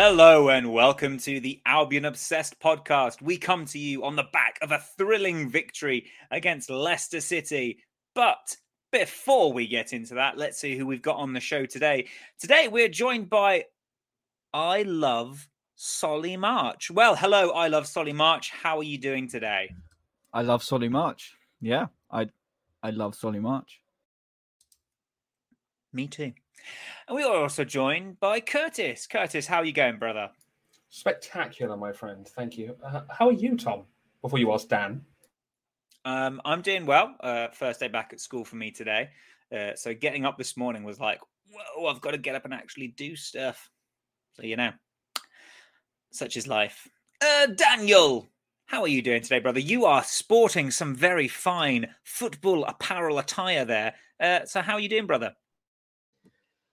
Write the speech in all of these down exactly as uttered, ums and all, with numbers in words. Hello and welcome to the Albion Obsessed podcast. We come to you on the back of a thrilling victory against Leicester City. But before we get into that, let's see who we've got on the show today. Today we're joined by I Love Solly March. Well, hello, I Love Solly March. How are you doing today? I love Solly March. Yeah, I I love Solly March. Me too. And we are also joined by Curtis. Curtis, how are you going, brother? Spectacular, my friend. Thank you. Uh, how are you, Tom? Before you ask Dan. Um, I'm doing well. Uh, first day back at school for me today. Uh, so getting up this morning was like, whoa, I've got to get up and actually do stuff. So, you know, such is life. Uh, Daniel, how are you doing today, brother? You are sporting some very fine football apparel attire there. Uh, so how are you doing, brother?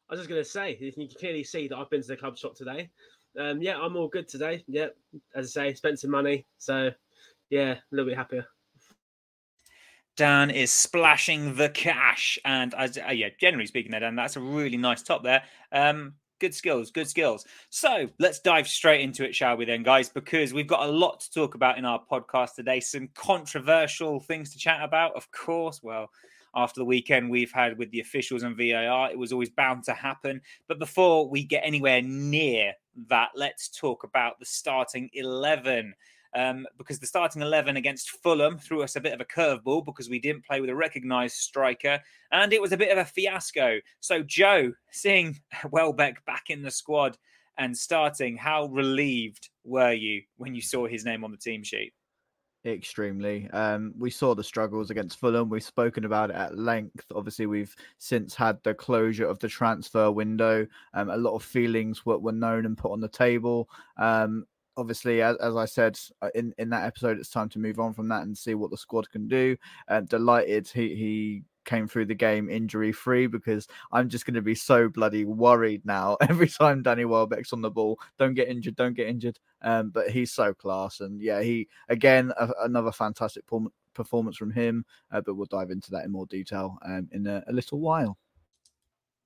I was just going to say, you can clearly see that I've been to the club shop today. Um, yeah, I'm all good today. Yeah, as I say, spent some money. So, yeah, a little bit happier. Dan is splashing the cash. And, as uh, yeah, generally speaking there, Dan, that's a really nice top there. Um, good skills, good skills. So, let's dive straight into it, shall we then, guys? Because we've got a lot to talk about in our podcast today. Some controversial things to chat about, of course. Well, after the weekend we've had with the officials and V A R, it was always bound to happen. But before we get anywhere near that, let's talk about the starting eleven. Um, because the starting eleven against Fulham threw us a bit of a curveball because we didn't play with a recognised striker. And it was a bit of a fiasco. So, Joe, seeing Welbeck back in the squad and starting, how relieved were you when you saw his name on the team sheet? Extremely. Um, we saw the struggles against Fulham. We've spoken about it at length. Obviously, we've since had the closure of the transfer window. Um, a lot of feelings were, were known and put on the table. Um, obviously, as, as I said in, in that episode, it's time to move on from that and see what the squad can do. Uh, delighted he he came through the game injury-free, because I'm just going to be so bloody worried now every time Danny Welbeck's on the ball. Don't get injured, don't get injured. Um, but he's so class. And yeah, he, again, a, another fantastic p- performance from him. Uh, but we'll dive into that in more detail um, in a, a little while.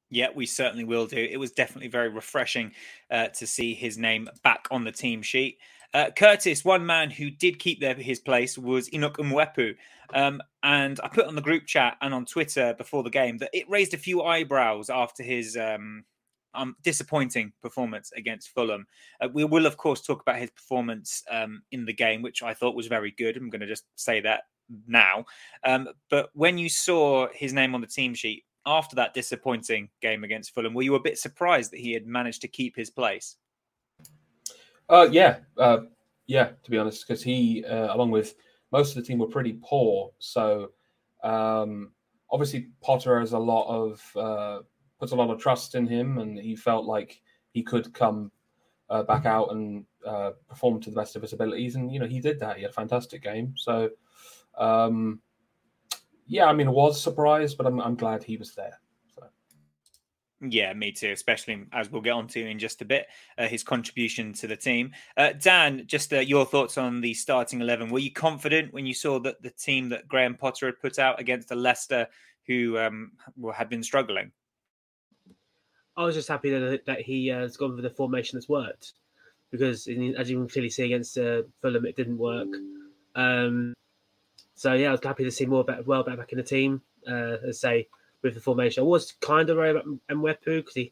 Yeah, we certainly will do. It was definitely very refreshing uh, to see his name back on the team sheet. Uh, Curtis, one man who did keep their, his place was Enoch Mwepu. Um, and I put on the group chat and on Twitter before the game that it raised a few eyebrows after his um, um, disappointing performance against Fulham. Uh, we will, of course, talk about his performance um, in the game, which I thought was very good. I'm going to just say that now. Um, but when you saw his name on the team sheet after that disappointing game against Fulham, were you a bit surprised that he had managed to keep his place? Uh, yeah, uh, yeah, to be honest, because he, uh, along with most of the team, were pretty poor. So um, obviously Potter has a lot of, uh, puts a lot of trust in him, and he felt like he could come uh, back out and uh, perform to the best of his abilities. And, you know, he did that. He had a fantastic game. So, um, yeah, I mean, I was surprised, but I'm, I'm glad he was there. Yeah, me too, especially as we'll get on to in just a bit, uh, his contribution to the team. Uh, Dan, just uh, your thoughts on the starting eleven. Were you confident when you saw that the team that Graham Potter had put out against the Leicester who um, had been struggling? I was just happy that, that he uh, has gone for the formation that's worked, because as you can clearly see against uh, Fulham, it didn't work. Um, so, yeah, I was happy to see more about Welbeck back in the team, uh, let's say, with the formation. I was kind of worried about Mwepu because he,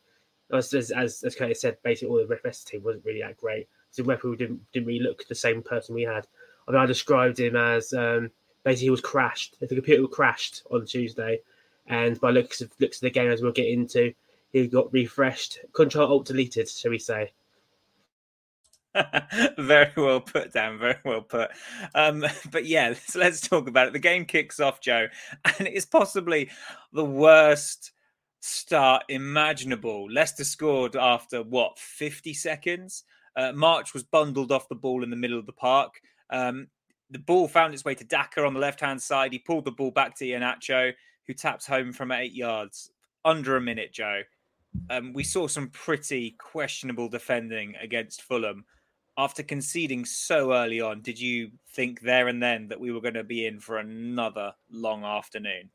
as as as Curtis said, basically all the rest of the team wasn't really that great. So Mwepu didn't didn't really look the same person we had. I mean, I described him as um, basically he was crashed. If the computer crashed on Tuesday, and by looks of looks of the game as we'll get into, he got refreshed, Control Alt deleted, shall we say? Very well put, Dan. Very well put. Um, but yeah, so let's talk about it. The game kicks off, Joe, and it is possibly the worst start imaginable. Leicester scored after, what, fifty seconds? Uh, March was bundled off the ball in the middle of the park. Um, the ball found its way to Daka on the left-hand side. He pulled the ball back to Iheanacho, who taps home from eight yards. Under a minute, Joe. Um, we saw some pretty questionable defending against Fulham. After conceding so early on, did you think there and then that we were going to be in for another long afternoon?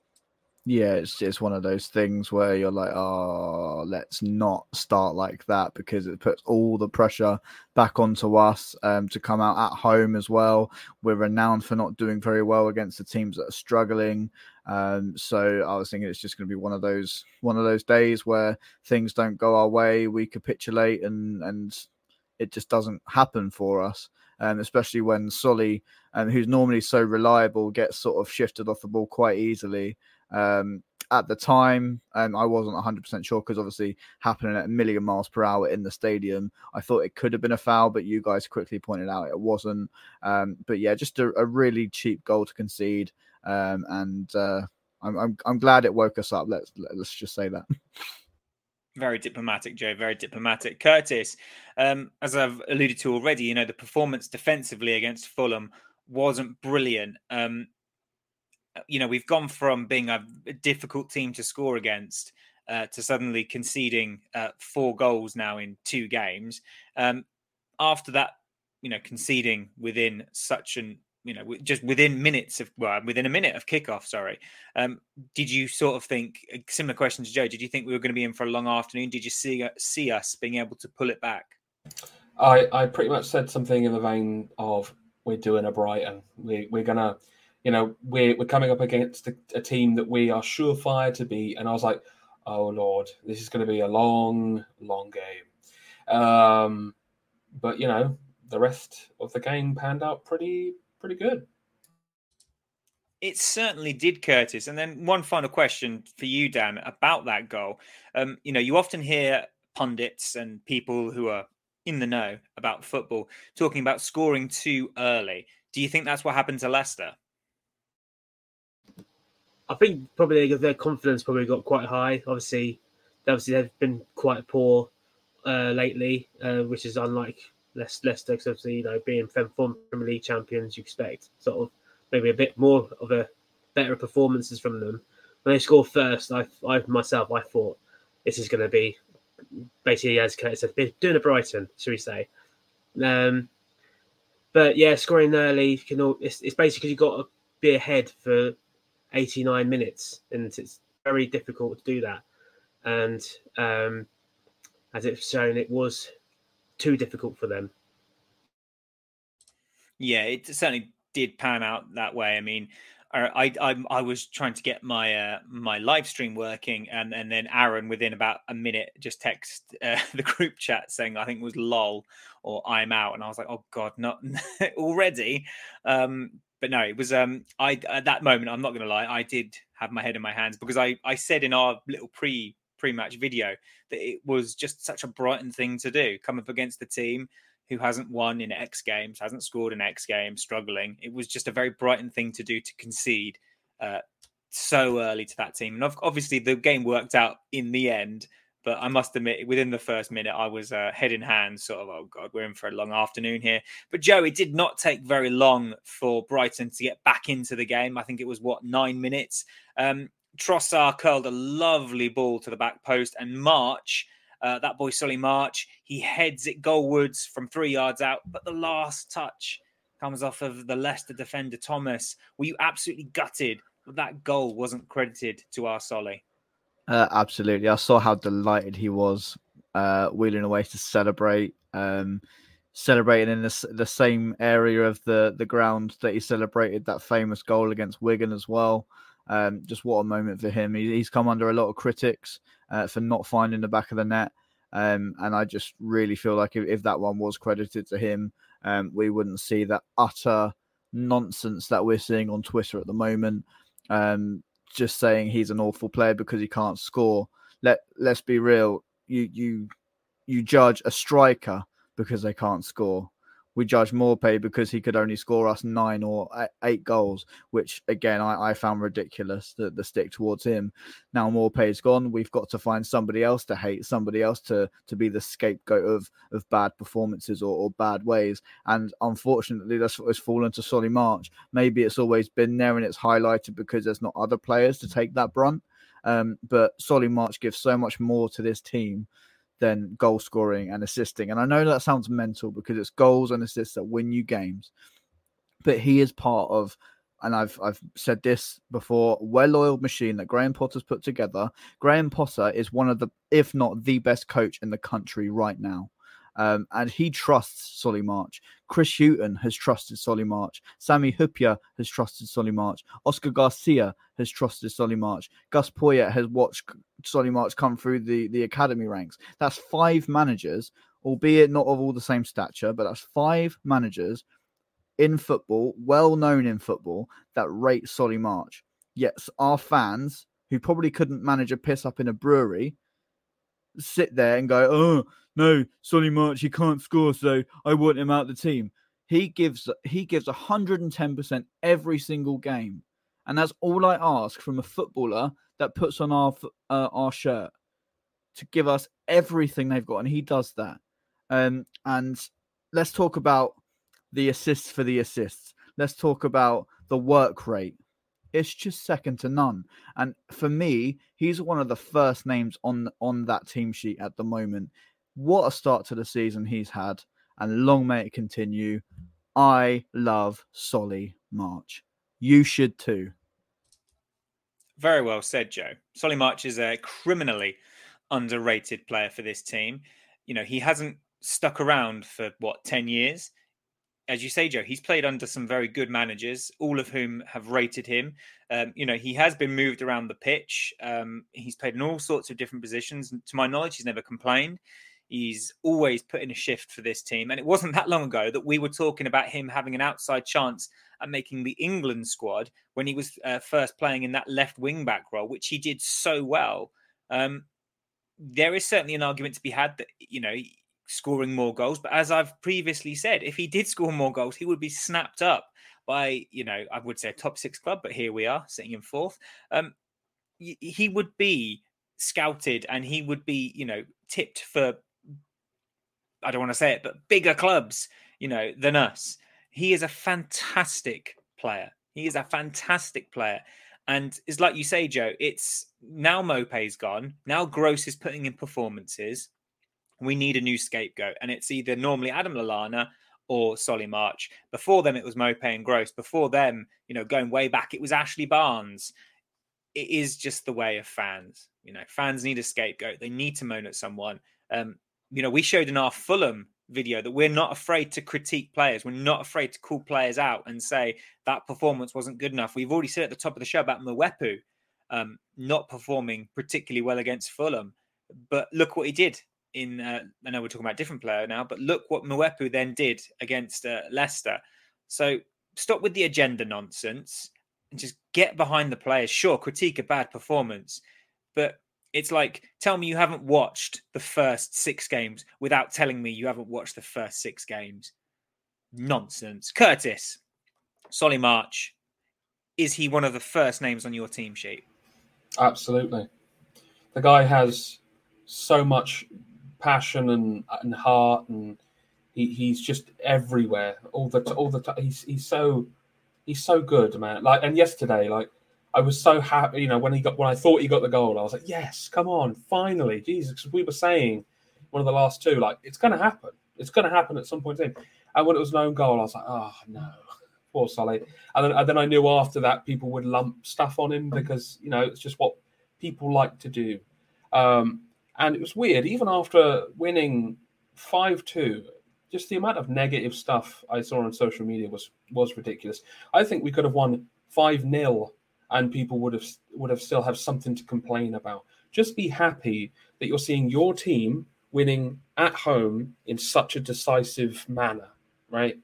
Yeah, it's just one of those things where you're like, oh, let's not start like that, because it puts all the pressure back onto us um, to come out at home as well. We're renowned for not doing very well against the teams that are struggling. Um, so I was thinking it's just going to be one of those one of those days where things don't go our way, we capitulate, and and it just doesn't happen for us. Um, especially when Solly, um, who's normally so reliable, gets sort of shifted off the ball quite easily. Um, at the time, um, I wasn't one hundred percent sure, because obviously happening at a million miles per hour in the stadium, I thought it could have been a foul, but you guys quickly pointed out it wasn't. Um, but yeah, just a, a really cheap goal to concede, um, and uh, I'm, I'm I'm glad it woke us up. Let's let's just say that. Very diplomatic, Joe. Very diplomatic. Curtis, um, as I've alluded to already, you know, the performance defensively against Fulham wasn't brilliant. Um, you know, we've gone from being a difficult team to score against uh, to suddenly conceding uh, four goals now in two games. Um, after that, you know, conceding within such an, you know, just within minutes of, well, within a minute of kickoff, sorry. Um, did you sort of think, similar question to Joe, did you think we were going to be in for a long afternoon? Did you see see us being able to pull it back? I, I pretty much said something in the vein of, we're doing a Brighton. We, we're going to, you know, we're, we're coming up against a, a team that we are surefire to beat. And I was like, oh, Lord, this is going to be a long, long game. Um, but, you know, the rest of the game panned out pretty pretty good. It certainly did, Curtis. And then one final question for you, Dan, about that goal. Um, you know, you often hear pundits and people who are in the know about football talking about scoring too early. Do you think that's what happened to Leicester? I think probably their confidence probably got quite high. Obviously, obviously they've been quite poor uh, lately, uh, which is unlike Leicester, because obviously, you know, being former Premier League champions, you expect sort of maybe a bit more of a better performances from them. When they score first, I, I myself, I thought this is going to be basically, as Kate said, doing a Brighton, should we say? Um, but yeah, scoring early, you can all, it's, it's basically you've got to be ahead for eighty-nine minutes, and it's very difficult to do that. And um, as it's shown, it was too difficult for them. Yeah, it certainly did pan out that way. I mean, I I, I was trying to get my uh, my live stream working, and, and then Aaron, within about a minute, just text uh, the group chat saying, I think it was lol or I'm out, and I was like, oh god, not already. Um, but no, it was um, I at that moment, I'm not going to lie, I did have my head in my hands, because I I said in our little pre. pre-match video that it was just such a Brighton thing to do, come up against the team who hasn't won in X games, hasn't scored in X games, struggling. It was just a very Brighton thing to do, to concede uh, so early to that team. And obviously the game worked out in the end, but I must admit, within the first minute, I was uh, head in hand, sort of, oh God, we're in for a long afternoon here. But Joe, it did not take very long for Brighton to get back into the game. I think it was, what, nine minutes? Um, Trossard curled a lovely ball to the back post, and March, uh, that boy Solly March, he heads it goalwards from three yards out, but the last touch comes off of the Leicester defender, Thomas. Were you absolutely gutted that that goal wasn't credited to our Solly? Uh, absolutely. I saw how delighted he was, uh, wheeling away to celebrate. Um Celebrating in the, the same area of the, the ground that he celebrated that famous goal against Wigan as well. Um, just what a moment for him. He, he's come under a lot of critics uh, for not finding the back of the net. Um, and I just really feel like if, if that one was credited to him, um, we wouldn't see that utter nonsense that we're seeing on Twitter at the moment. Um, just saying he's an awful player because he can't score. Let, let's be real. You, you, you judge a striker because they can't score. We judge Mwepu because he could only score us nine or eight goals, which, again, I, I found ridiculous, the, the stick towards him. Now Mwepu's gone. We've got to find somebody else to hate, somebody else to, to be the scapegoat of, of bad performances or, or bad ways. And unfortunately, that's what has fallen to Solly March. Maybe it's always been there and it's highlighted because there's not other players to take that brunt. Um, but Solly March gives so much more to this team than goal scoring and assisting. And I know that sounds mental because it's goals and assists that win you games. But he is part of and I've I've said this before, well-oiled machine that Graham Potter's put together. Graham Potter is one of the, if not the best coach in the country right now. Um, and he trusts Solly March. Chris Hughton has trusted Solly March. Sammy Hyypiä has trusted Solly March. Oscar Garcia has trusted Solly March. Gus Poyet has watched Solly March come through the, the academy ranks. That's five managers, albeit not of all the same stature, but that's five managers in football, well known in football, that rate Solly March. Yes, our fans, who probably couldn't manage a piss up in a brewery, sit there and go, oh, no, Solly March, he can't score, so I want him out the team. He gives he gives one hundred ten percent every single game. And that's all I ask from a footballer that puts on our uh, our shirt, to give us everything they've got. And he does that. Um, and let's talk about the assists for the assists. Let's talk about the work rate. It's just second to none. And for me, he's one of the first names on, on that team sheet at the moment. What a start to the season he's had, and long may it continue. I love Solly March. You should too. Very well said, Joe. Solly March is a criminally underrated player for this team. You know, he hasn't stuck around for, what, ten years? As you say, Joe, he's played under some very good managers, all of whom have rated him. Um, you know, he has been moved around the pitch. Um, he's played in all sorts of different positions. And to my knowledge, he's never complained. He's always put in a shift for this team. And it wasn't that long ago that we were talking about him having an outside chance at making the England squad when he was uh, first playing in that left wing back role, which he did so well. Um, there is certainly an argument to be had that, you know, scoring more goals. But as I've previously said, if he did score more goals, he would be snapped up by, you know, I would say a top six club, but here we are sitting in fourth. Um, he would be scouted and he would be, you know, tipped for, I don't want to say it, but bigger clubs, you know, than us. He is a fantastic player. He is a fantastic player. And it's like you say, Joe, it's now Mopé's gone. Now Gross is putting in performances. We need a new scapegoat. And it's either normally Adam Lallana or Solly March. Before them, it was Mopé and Gross. Before them, you know, going way back, it was Ashley Barnes. It is just the way of fans. You know, fans need a scapegoat. They need to moan at someone. Um, you know, we showed in our Fulham video that we're not afraid to critique players. We're not afraid to call players out and say that performance wasn't good enough. We've already said at the top of the show about Mwepu um, not performing particularly well against Fulham. But look what he did. In uh, I know we're talking about a different player now, but look what Mwepu then did against uh, Leicester. So stop with the agenda nonsense and just get behind the players. Sure, critique a bad performance, but it's like, tell me you haven't watched the first six games without telling me you haven't watched the first six games. Nonsense. Curtis, Solly March, is he one of the first names on your team sheet? Absolutely. The guy has so much passion and and heart, and he, he's just everywhere all the all the time. He's he's so he's so good, man. Like, and yesterday, like I was so happy. You know, when he got when I thought he got the goal, I was like, yes, come on, finally, Jesus. We were saying one of the last two, like it's going to happen, it's going to happen at some point in. And when it was an own goal, I was like, oh no, poor Solly. And then and then I knew after that people would lump stuff on him because you know it's just what people like to do. Um, And it was weird, even after winning five two, just the amount of negative stuff I saw on social media was was ridiculous. I think we could have won five nil and people would have would have still have something to complain about. Just be happy that you're seeing your team winning at home in such a decisive manner, right?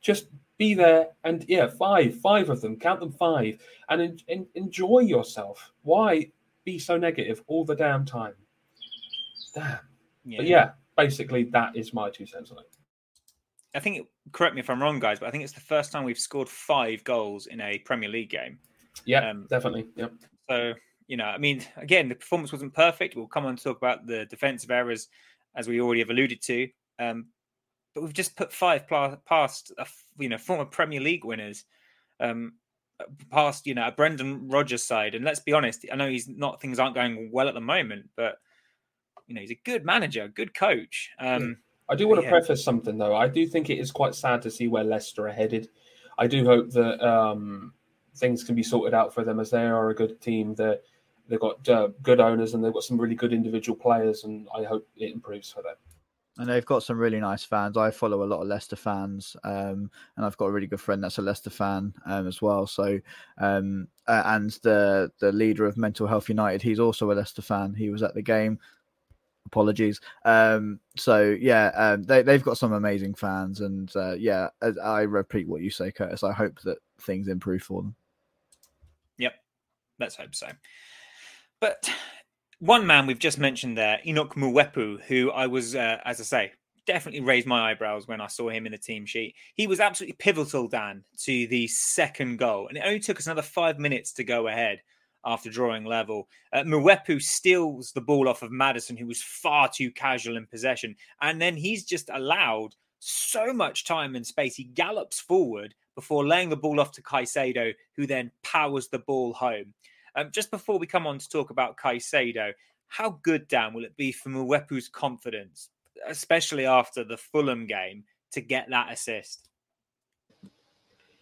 Just be there and, yeah, five, five of them, count them five, and en- en- enjoy yourself. Why be so negative all the damn time? Damn. Yeah. But yeah, basically that is my two cents on it. I think, it, correct me if I'm wrong, guys, but I think it's the first time we've scored five goals in a Premier League game. Yeah, um, definitely. Yep. So, you know, I mean, again, the performance wasn't perfect. We'll come on and talk about the defensive errors, as we already have alluded to. Um, but we've just put five past, a, you know, former Premier League winners, um, past, you know, a Brendan Rodgers side. And let's be honest, I know he's not, things aren't going well at the moment, but you know, he's a good manager, good coach. Um, I do want to yeah. preface something, though. I do think it is quite sad to see where Leicester are headed. I do hope that um, things can be sorted out for them, as they are a good team. They're, they've got uh, good owners and they've got some really good individual players, and I hope it improves for them. And they've got some really nice fans. I follow a lot of Leicester fans, um, and I've got a really good friend that's a Leicester fan um, as well. So, um, and the the leader of Mental Health United, he's also a Leicester fan. He was at the game. Apologies. Um, so yeah, um, they they've got some amazing fans, and uh, yeah, as I repeat what you say, Curtis. I hope that things improve for them. Yep, let's hope so. But. One man we've just mentioned there, Enoch Mwepu, who I was, uh, as I say, definitely raised my eyebrows when I saw him in the team sheet. He was absolutely pivotal, Dan, to the second goal. And it only took us another five minutes to go ahead after drawing level. Uh, Mwepu steals the ball off of Maddison, who was far too casual in possession. And then he's just allowed so much time and space. He gallops forward before laying the ball off to Caicedo, who then powers the ball home. Um, just before we come on to talk about Caicedo, how good, Dan, will it be for Mwepu's confidence, especially after the Fulham game, to get that assist?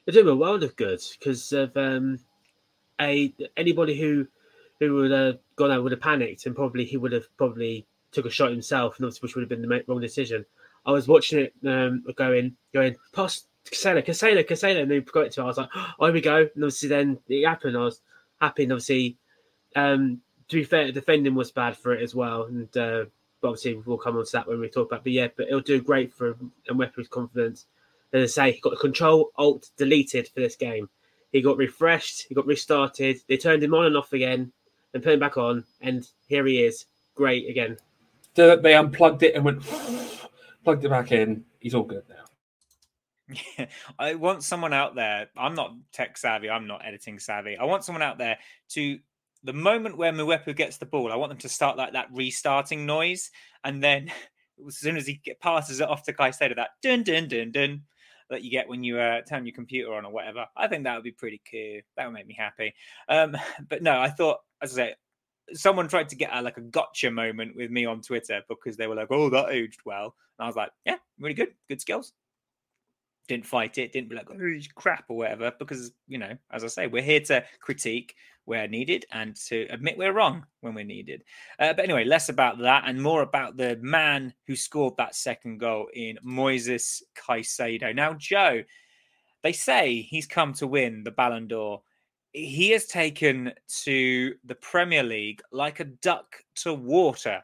It'll do a world of good, because um, a anybody who who would have gone out would have panicked, and probably he would have probably took a shot himself, and which would have been the wrong decision. I was watching it um, going going past Caicedo, Caicedo, Caicedo, and then got it to. I was like, oh, here we go, and obviously then it happened. I was. Happy, and obviously, um, to be fair, defending was bad for it as well. And uh, but obviously, we'll come on to that when we talk about it. But yeah, but it'll do great for Mwepu's confidence. As I say, he got Control Alt deleted for this game. He got refreshed, he got restarted. They turned him on and off again, and put him back on. And here he is, great again. They unplugged it and went plugged it back in. He's all good now. Yeah, I want someone out there. I'm not tech savvy. I'm not editing savvy. I want someone out there to the moment where Mwepu gets the ball, I want them to start like that restarting noise. And then as soon as he passes it off to Caicedo, that dun, dun, dun, dun that you get when you uh, turn your computer on or whatever. I think that would be pretty cool. That would make me happy. Um, but no, I thought, as I say, someone tried to get a, like a gotcha moment with me on Twitter because they were like, oh, that aged well. And I was like, yeah, really good. Good skills. Didn't fight it, didn't be like, oh, crap or whatever, because, you know, as I say, we're here to critique where needed and to admit we're wrong when we're needed. Uh, but anyway, less about that and more about the man who scored that second goal in Moises Caicedo. Now, Joe, they say he's come to win the Ballon d'Or. He has taken to the Premier League like a duck to water.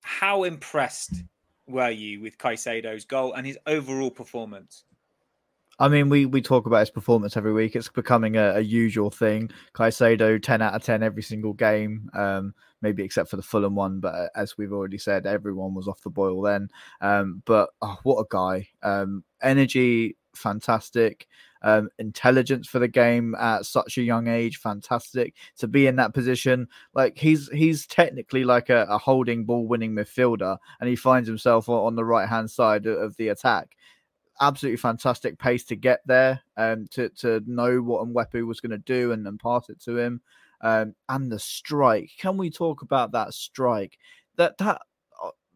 How impressed were you with Caicedo's goal and his overall performance? I mean, we, we talk about his performance every week. It's becoming a, a usual thing. Caicedo, ten out of ten every single game, um, maybe except for the Fulham one. But as we've already said, everyone was off the boil then. Um, but oh, what a guy. Um, energy, fantastic. Um, intelligence for the game at such a young age, fantastic. To be in that position, like he's he's technically like a, a holding ball winning midfielder, and he finds himself on the right hand side of the attack. Absolutely fantastic pace to get there, um, to to know what Mwepu was going to do and then pass it to him, um, and the strike. Can we talk about that strike? That that.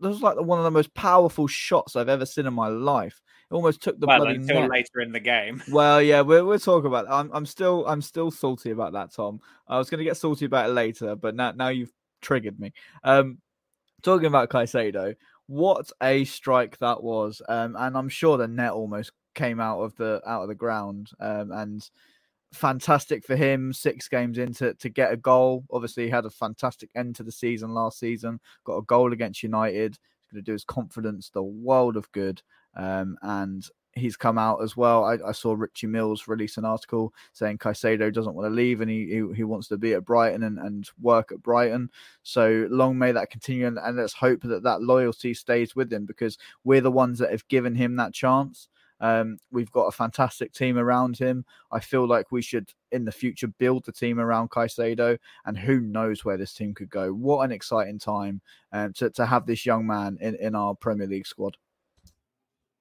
That was like one of the most powerful shots I've ever seen in my life. It almost took the well, bloody until net. Later in the game. Well, yeah, we're we're talking about. That. I'm I'm still I'm still salty about that, Tom. I was going to get salty about it later, but now now you've triggered me. Um, talking about Caicedo, what a strike that was! Um, and I'm sure the net almost came out of the out of the ground. Um, and fantastic for him, six games into to get a goal. Obviously he had a fantastic end to the season last season, got a goal against United. He's going to do his confidence the world of good, um and he's come out as well. I, I saw Richie Mills release an article saying Caicedo doesn't want to leave and he he, he wants to be at Brighton and, and work at Brighton, so long may that continue, and, and let's hope that that loyalty stays with him, because we're the ones that have given him that chance. Um, we've got a fantastic team around him. I feel like we should, in the future, build the team around Caicedo, and who knows where this team could go. What an exciting time um, to, to have this young man in, in our Premier League squad.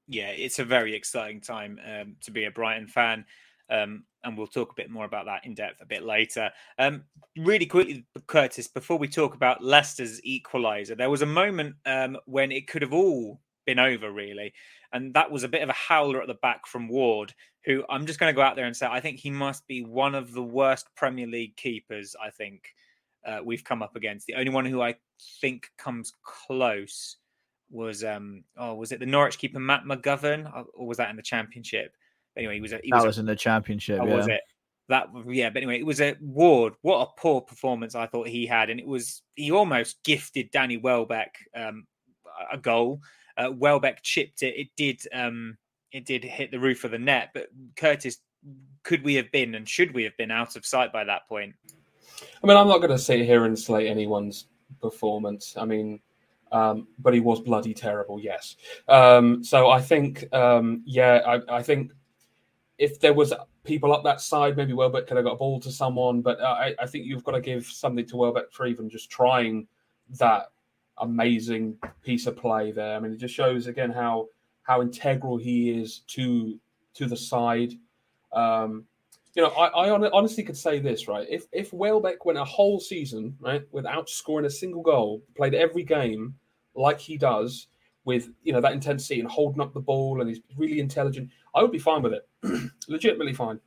Yeah, it's a very exciting time um, to be a Brighton fan. Um, and we'll talk a bit more about that in depth a bit later. Um, really quickly, Curtis, before we talk about Leicester's equaliser, there was a moment um, when it could have all been over, really. And that was a bit of a howler at the back from Ward, who I'm just going to go out there and say, I think he must be one of the worst Premier League keepers, I think, uh, we've come up against. The only one who I think comes close was, um, oh, was it the Norwich keeper, Matt McGovern? Or was that in the Championship? Anyway, he was... A, he that was, was a, in the Championship, oh, yeah. was it? That, yeah, but anyway, it was a Ward. What a poor performance I thought he had. And it was, he almost gifted Danny Welbeck um, a goal. Uh, Welbeck chipped it. It did um, it did hit the roof of the net. But Curtis, could we have been and should we have been out of sight by that point? I mean, I'm not going to sit here and slate anyone's performance. I mean, um, but he was bloody terrible, yes. Um, so I think, um, yeah, I, I think if there was... people up that side, maybe Welbeck could have got a ball to someone, but uh, I, I think you've got to give something to Welbeck for even just trying that amazing piece of play there. I mean, it just shows again how how integral he is to to the side. Um, you know, I, I honestly could say this, right? If if Welbeck went a whole season, right, without scoring a single goal, played every game like he does, with, you know, that intensity and holding up the ball, and he's really intelligent, I would be fine with it. Legitimately fine.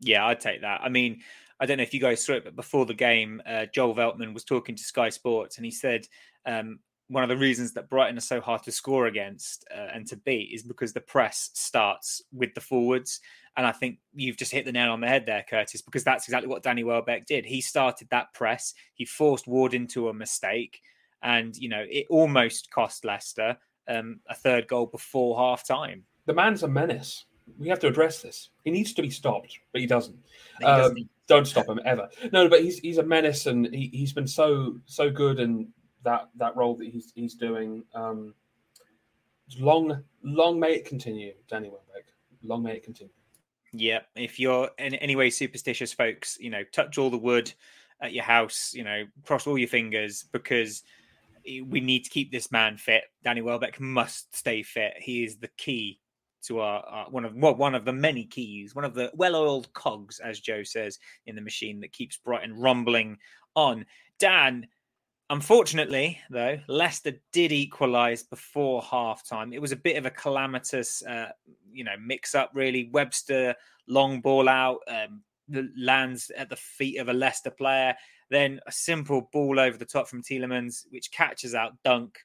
Yeah, I'd take that. I mean, I don't know if you guys saw it, but before the game, uh, Joel Veltman was talking to Sky Sports and he said um, one of the reasons that Brighton are so hard to score against uh, and to beat is because the press starts with the forwards. And I think you've just hit the nail on the head there, Curtis, because that's exactly what Danny Welbeck did. He started that press. He forced Ward into a mistake. And, you know, it almost cost Leicester um, a third goal before half-time. The man's a menace. We have to address this. He needs to be stopped, but he doesn't. He um, doesn't. Don't stop him, ever. No, but he's he's a menace, and he, he's been so so good in that, that role that he's he's doing. Um, long, long may it continue, Danny Welbeck. Long may it continue. Yeah, if you're in any way superstitious, folks, you know, touch all the wood at your house, you know, cross all your fingers, because... we need to keep this man fit. Danny Welbeck must stay fit. He is the key to our, our one of well, one of the many keys, one of the well-oiled cogs, as Joe says, in the machine that keeps Brighton rumbling on. Dan, unfortunately, though, Leicester did equalise before half-time. It was a bit of a calamitous, uh, you know, mix-up, really. Webster, long ball out, um, lands at the feet of a Leicester player. Then a simple ball over the top from Tielemans, which catches out Dunk,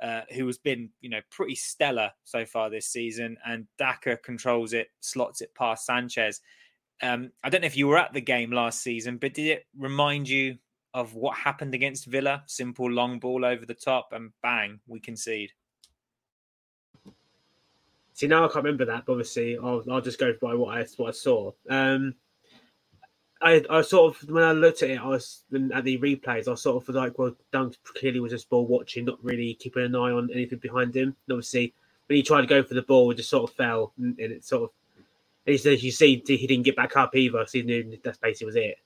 uh, who has been, you know, pretty stellar so far this season. And Daka controls it, slots it past Sanchez. Um, I don't know if you were at the game last season, but did it remind you of what happened against Villa? Simple long ball over the top and bang, we concede. See, now I can't remember that, but obviously I'll, I'll just go by what I, what I saw. Um I, I sort of, when I looked at it, I was at the replays, I sort of was like, well, Dunk clearly was just ball watching, not really keeping an eye on anything behind him. And obviously, when he tried to go for the ball, it just sort of fell. And, and it sort of, and as you see, he didn't get back up either, so he knew that basically was it.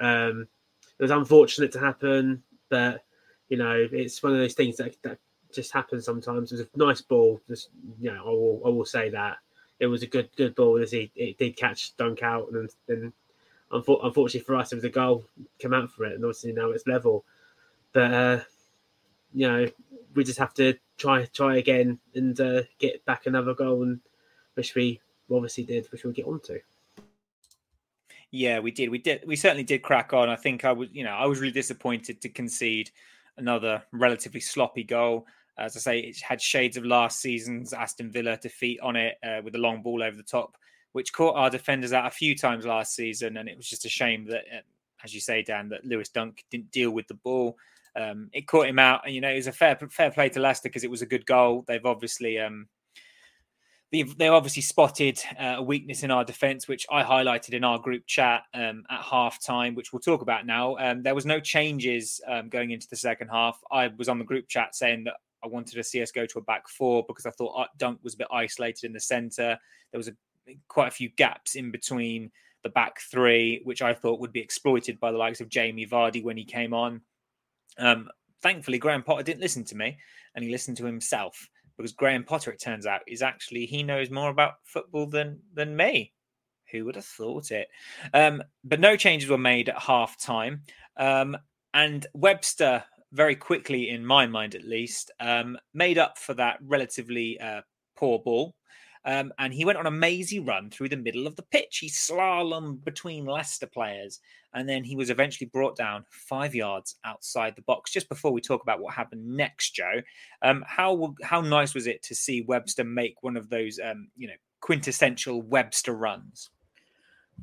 Um, it was unfortunate to happen, but, you know, it's one of those things that, that just happens sometimes. It was a nice ball, just, you know, I will, I will say that. It was a good good ball, as he it did catch Dunk out, and then... unfortunately for us, it was a goal, come out for it, and obviously now it's level. But, uh, you know, we just have to try try again and uh, get back another goal, and which we obviously did, which we'll get on to. Yeah, we did. We did. We certainly did crack on. I think I was, you know, I was really disappointed to concede another relatively sloppy goal. As I say, it had shades of last season's Aston Villa defeat on it uh, with a long ball over the top, which caught our defenders out a few times last season. And it was just a shame that, as you say, Dan, that Lewis Dunk didn't deal with the ball. Um, it caught him out. And, you know, it was a fair fair play to Leicester because it was a good goal. They've obviously um, they've, they've obviously spotted uh, a weakness in our defence, which I highlighted in our group chat um, at half-time, which we'll talk about now. Um, there was no changes um, going into the second half. I was on the group chat saying that I wanted to see us go to a back four because I thought Dunk was a bit isolated in the centre. There was a quite a few gaps in between the back three, which I thought would be exploited by the likes of Jamie Vardy when he came on. Um, thankfully, Graham Potter didn't listen to me, and he listened to himself, because Graham Potter, it turns out, is actually, he knows more about football than, than me. Who would have thought it? Um, but no changes were made at half time. Um, and Webster very quickly, in my mind at least, um, made up for that relatively uh, poor ball. Um, and he went on a mazy run through the middle of the pitch. He slalomed between Leicester players. And then he was eventually brought down five yards outside the box. Just before we talk about what happened next, Joe, um, how how nice was it to see Webster make one of those, um, you know, quintessential Webster runs?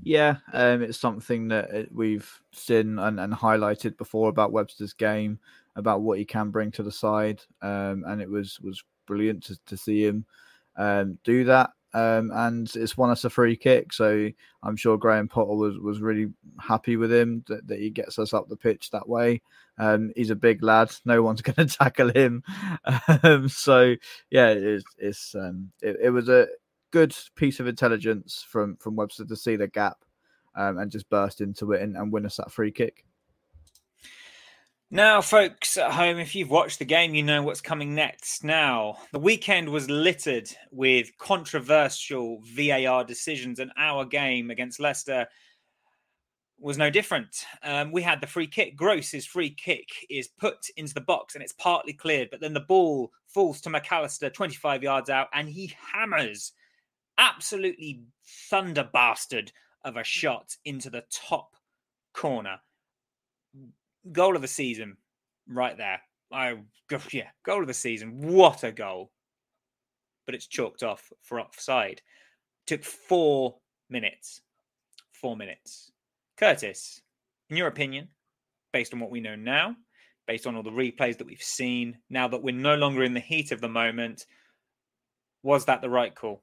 Yeah, um, it's something that we've seen and, and highlighted before about Webster's game, about what he can bring to the side. Um, and it was, was brilliant to, to see him um do that, um and it's won us a free kick, so I'm sure Graham Potter was was really happy with him that, that he gets us up the pitch that way. Um he's a big lad, no one's going to tackle him, um so yeah, it's, it's um it, it was a good piece of intelligence from from Webster to see the gap um and just burst into it and, and win us that free kick. Now, folks at home, if you've watched the game, you know what's coming next. Now, the weekend was littered with controversial V A R decisions, and our game against Leicester was no different. Um, we had the free kick. Gross's free kick is put into the box, and it's partly cleared, but then the ball falls to Mac Allister twenty-five yards out, and he hammers absolutely thunder bastard of a shot into the top corner. Goal of the season right there. I yeah, goal of the season. What a goal. But it's chalked off for offside. Took four minutes. Four minutes. Curtis, in your opinion, based on what we know now, based on all the replays that we've seen, now that we're no longer in the heat of the moment, was that the right call?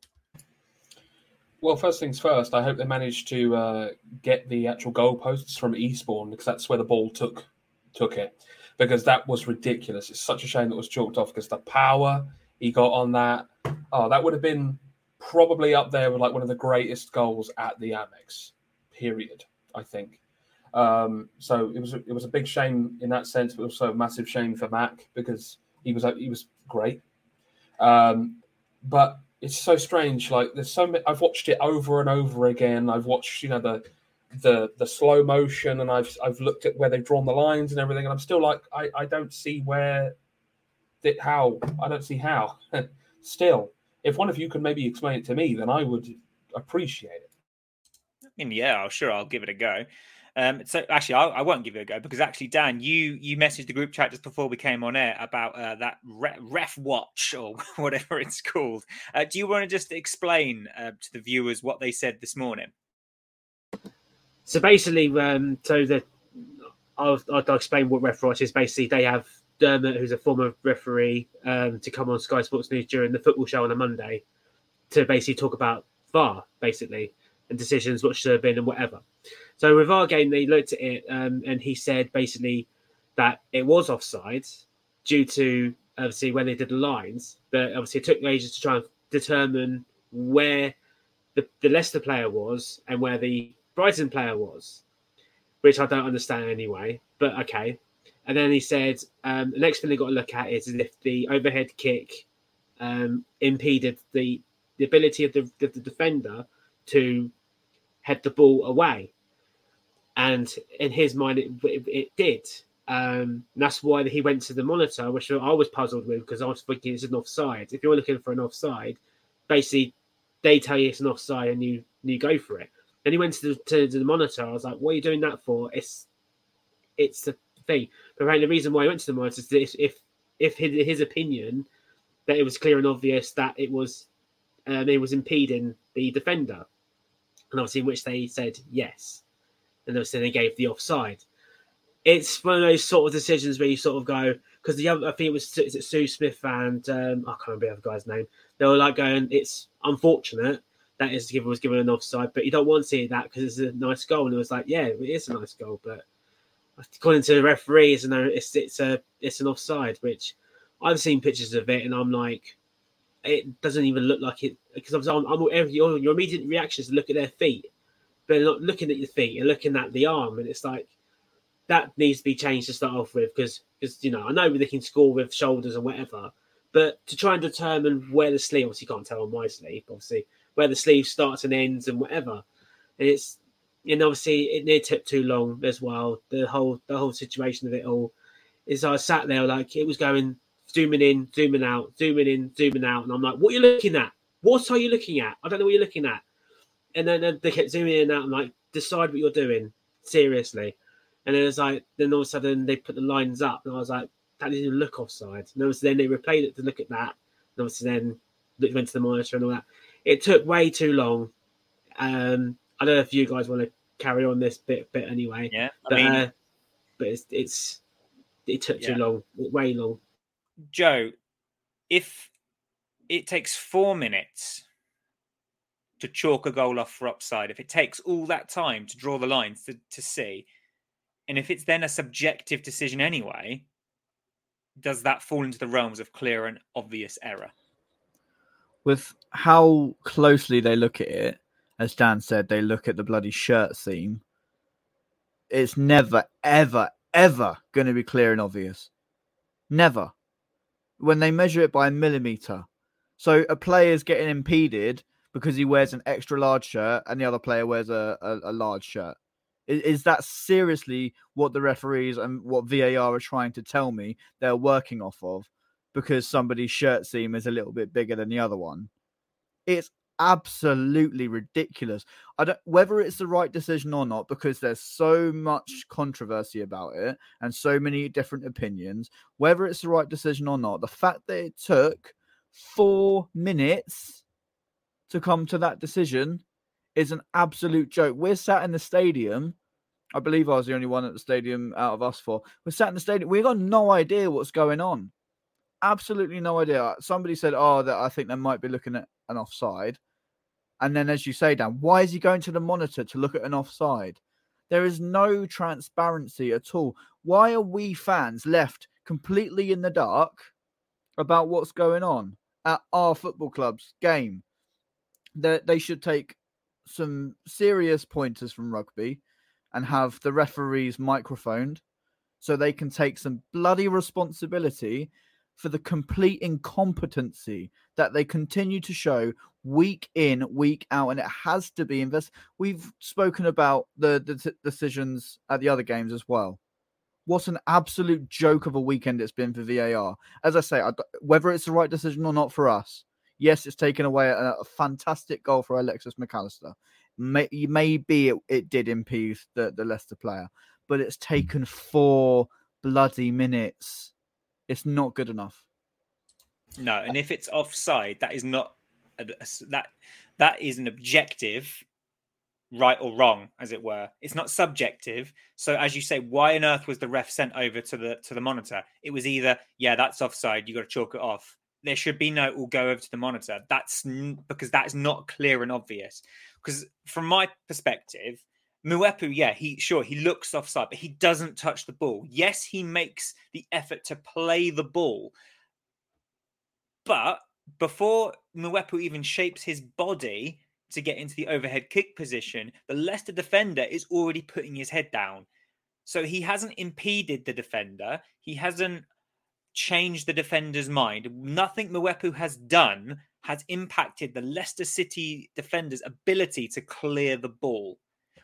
Well, first things first, I hope they managed to uh, get the actual goalposts from Eastbourne, because that's where the ball took took it, because that was ridiculous. It's such a shame that it was chalked off, because the power he got on that, oh, that would have been probably up there with like one of the greatest goals at the Amex, period, I think. Um, so it was it was a big shame in that sense, but also a massive shame for Mac, because he was he was great, um, but. It's so strange. Like there's so many, I've watched it over and over again. I've watched, you know, the the the slow motion, and I've I've looked at where they've drawn the lines and everything, and I'm still like, I, I don't see where that how I don't see how. Still, if one of you could maybe explain it to me, then I would appreciate it. I mean, yeah, I'll sure I'll give it a go. Um, so actually, I'll, I won't give it a go, because actually, Dan, you you messaged the group chat just before we came on air about uh, that ref, ref watch or whatever it's called. Uh, do you want to just explain uh, to the viewers what they said this morning? So basically, um, so the I'll, I'll explain what ref watch is. Basically, they have Dermot, who's a former referee, um, to come on Sky Sports News during the football show on a Monday to basically talk about V A R, basically, and decisions, what should have been and whatever. So with our game, they looked at it, um, and he said basically that it was offside due to, obviously, when they did the lines, that obviously it took ages to try and determine where the, the Leicester player was and where the Brighton player was, which I don't understand anyway, but okay. And then he said um, the next thing they've got to look at is if the overhead kick um, impeded the, the ability of the, of the defender to head the ball away. And in his mind, it, it, it did. Um, that's why he went to the monitor, which I was puzzled with, because I was thinking it's an offside. If you're looking for an offside, basically they tell you it's an offside and you you go for it. Then he went to the, to the monitor. I was like, what are you doing that for? It's it's the thing. But apparently the reason why he went to the monitor is that if, if, if his, his opinion that it was clear and obvious that it was um, it was impeding the defender. And obviously in which they said yes. And obviously they gave the offside. It's one of those sort of decisions where you sort of go, because the other, I think it was is it Sue Smith and um, I can't remember the other guy's name. They were like going, it's unfortunate that is given was given an offside, but you don't want to see that because it's a nice goal. And it was like, yeah, it is a nice goal, but according to the referee, it's, it's it's a it's an offside. Which I've seen pictures of it, and I'm like, it doesn't even look like it, because I'm, I'm your, your immediate reaction is to look at their feet. But they're not looking at your feet, you're looking at the arm, and it's like that needs to be changed to start off with, because because you know I know they can score with shoulders and whatever, but to try and determine where the sleeve, obviously you can't tell on my sleeve, obviously where the sleeve starts and ends and whatever, and it's and obviously it near took too long as well. The whole the whole situation of it all, is I sat there like it was going zooming in, zooming out, zooming in, zooming out. And I'm like, what are you looking at? What are you looking at? I don't know what you're looking at. And then they kept zooming in and out. I'm like, decide what you're doing. Seriously. And then it's like, then all of a sudden they put the lines up. And I was like, that didn't even look offside. And obviously then they replayed it to look at that. And obviously then it went to the monitor and all that. It took way too long. Um, I don't know if you guys want to carry on this bit, bit anyway. Yeah, I but, mean, uh, but it's, it's it took yeah. too long, way long. Joe, if it takes four minutes to chalk a goal off for offside, if it takes all that time to draw the lines to, to see, and if it's then a subjective decision anyway, does that fall into the realms of clear and obvious error? With how closely they look at it, as Dan said, they look at the bloody shirt seam. It's never, ever, ever going to be clear and obvious. Never. When they measure it by a millimetre. So a player's getting impeded because he wears an extra large shirt and the other player wears a, a, a large shirt. Is, is that seriously what the referees and what V A R are trying to tell me they're working off of because somebody's shirt seam is a little bit bigger than the other one? It's absolutely ridiculous. I don't whether it's the right decision or not, because there's so much controversy about it and so many different opinions. Whether it's the right decision or not, the fact that it took four minutes to come to that decision is an absolute joke. We're sat in the stadium. I believe I was the only one at the stadium out of us four. We're sat in the stadium. We've got no idea what's going on. Absolutely no idea. Somebody said, oh, that I think they might be looking at an offside. And then, as you say, Dan, why is he going to the monitor to look at an offside? There is no transparency at all. Why are we fans left completely in the dark about what's going on at our football club's game? That they should take some serious pointers from rugby and have the referees microphoned so they can take some bloody responsibility for the complete incompetency that they continue to show week in, week out, and it has to be invested. We've spoken about the, the t- decisions at the other games as well. What an absolute joke of a weekend it's been for V A R. As I say, I, whether it's the right decision or not for us, yes, it's taken away a, a fantastic goal for Alexis Mac Allister. May, maybe it, it did impede the, the Leicester player, but it's taken four bloody minutes. It's not good enough. No, and if it's offside, that is not a, that that is an objective, right or wrong, as it were. It's not subjective. So, as you say, why on earth was the ref sent over to the to the monitor? It was either yeah, that's offside. You got to chalk it off. There should be no. We'll go over to the monitor. That's n- because that's not clear and obvious. Because from my perspective, Mwepu, yeah, he sure he looks offside, but he doesn't touch the ball. Yes, he makes the effort to play the ball, but before Mwepu even shapes his body to get into the overhead kick position, the Leicester defender is already putting his head down. So he hasn't impeded the defender. He hasn't changed the defender's mind. Nothing Mwepu has done has impacted the Leicester City defender's ability to clear the ball,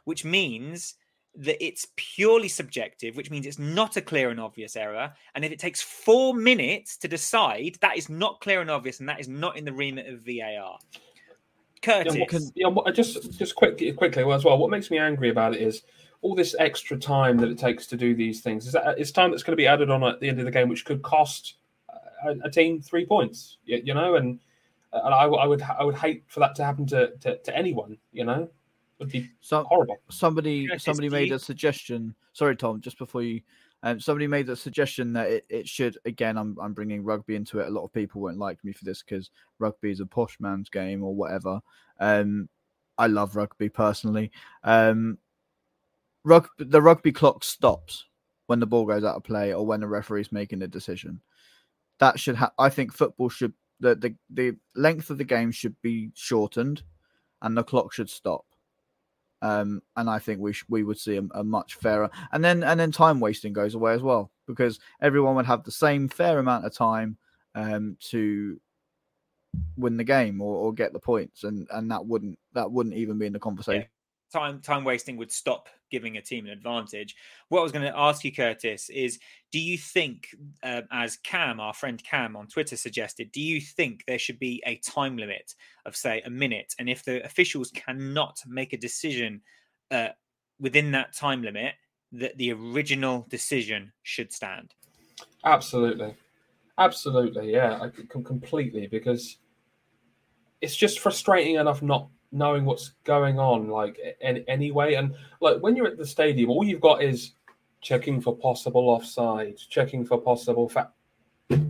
which means that it's purely subjective, which means it's not a clear and obvious error. And if it takes four minutes to decide, that is not clear and obvious, and that is not in the remit of V A R. Curtis? Yeah, can, yeah, just just quick, quickly as well, what makes me angry about it is all this extra time that it takes to do these things. Is that it's time that's going to be added on at the end of the game, which could cost a, a team three points, you, you know? And, and I, I, would, I would hate for that to happen to, to, to anyone, you know? Would be so horrible. Somebody, somebody made a suggestion. Sorry, Tom, just before you, um, somebody made a suggestion that it, it should. Again, I'm I'm bringing rugby into it. A lot of people won't like me for this because rugby is a posh man's game or whatever. Um, I love rugby personally. Um, rug, the rugby clock stops when the ball goes out of play or when the referee's making a decision. That should. Ha- I think football should. The, the the length of the game should be shortened, and the clock should stop. Um, and I think we sh- we would see a, a much fairer, and then and then time wasting goes away as well, because everyone would have the same fair amount of time um, to win the game or, or get the points, and, and that wouldn't that wouldn't even be in the conversation. Yeah. time time wasting would stop giving a team an advantage. What I was going to ask you, Curtis, is do you think, uh, as Cam, our friend Cam on Twitter suggested, do you think there should be a time limit of, say, a minute? And if the officials cannot make a decision uh, within that time limit, that the original decision should stand? Absolutely. Absolutely, yeah, I can completely, because it's just frustrating enough not knowing what's going on, like, in, anyway. And like when you're at the stadium, all you've got is checking for possible offside, checking for possible fa-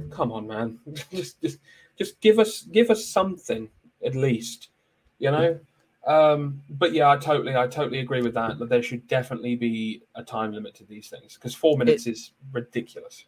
Come on, man, just, just, just give us, give us something at least, you know. Um, but yeah, I totally, I totally agree with that. That there should definitely be a time limit to these things, because four minutes it- is ridiculous.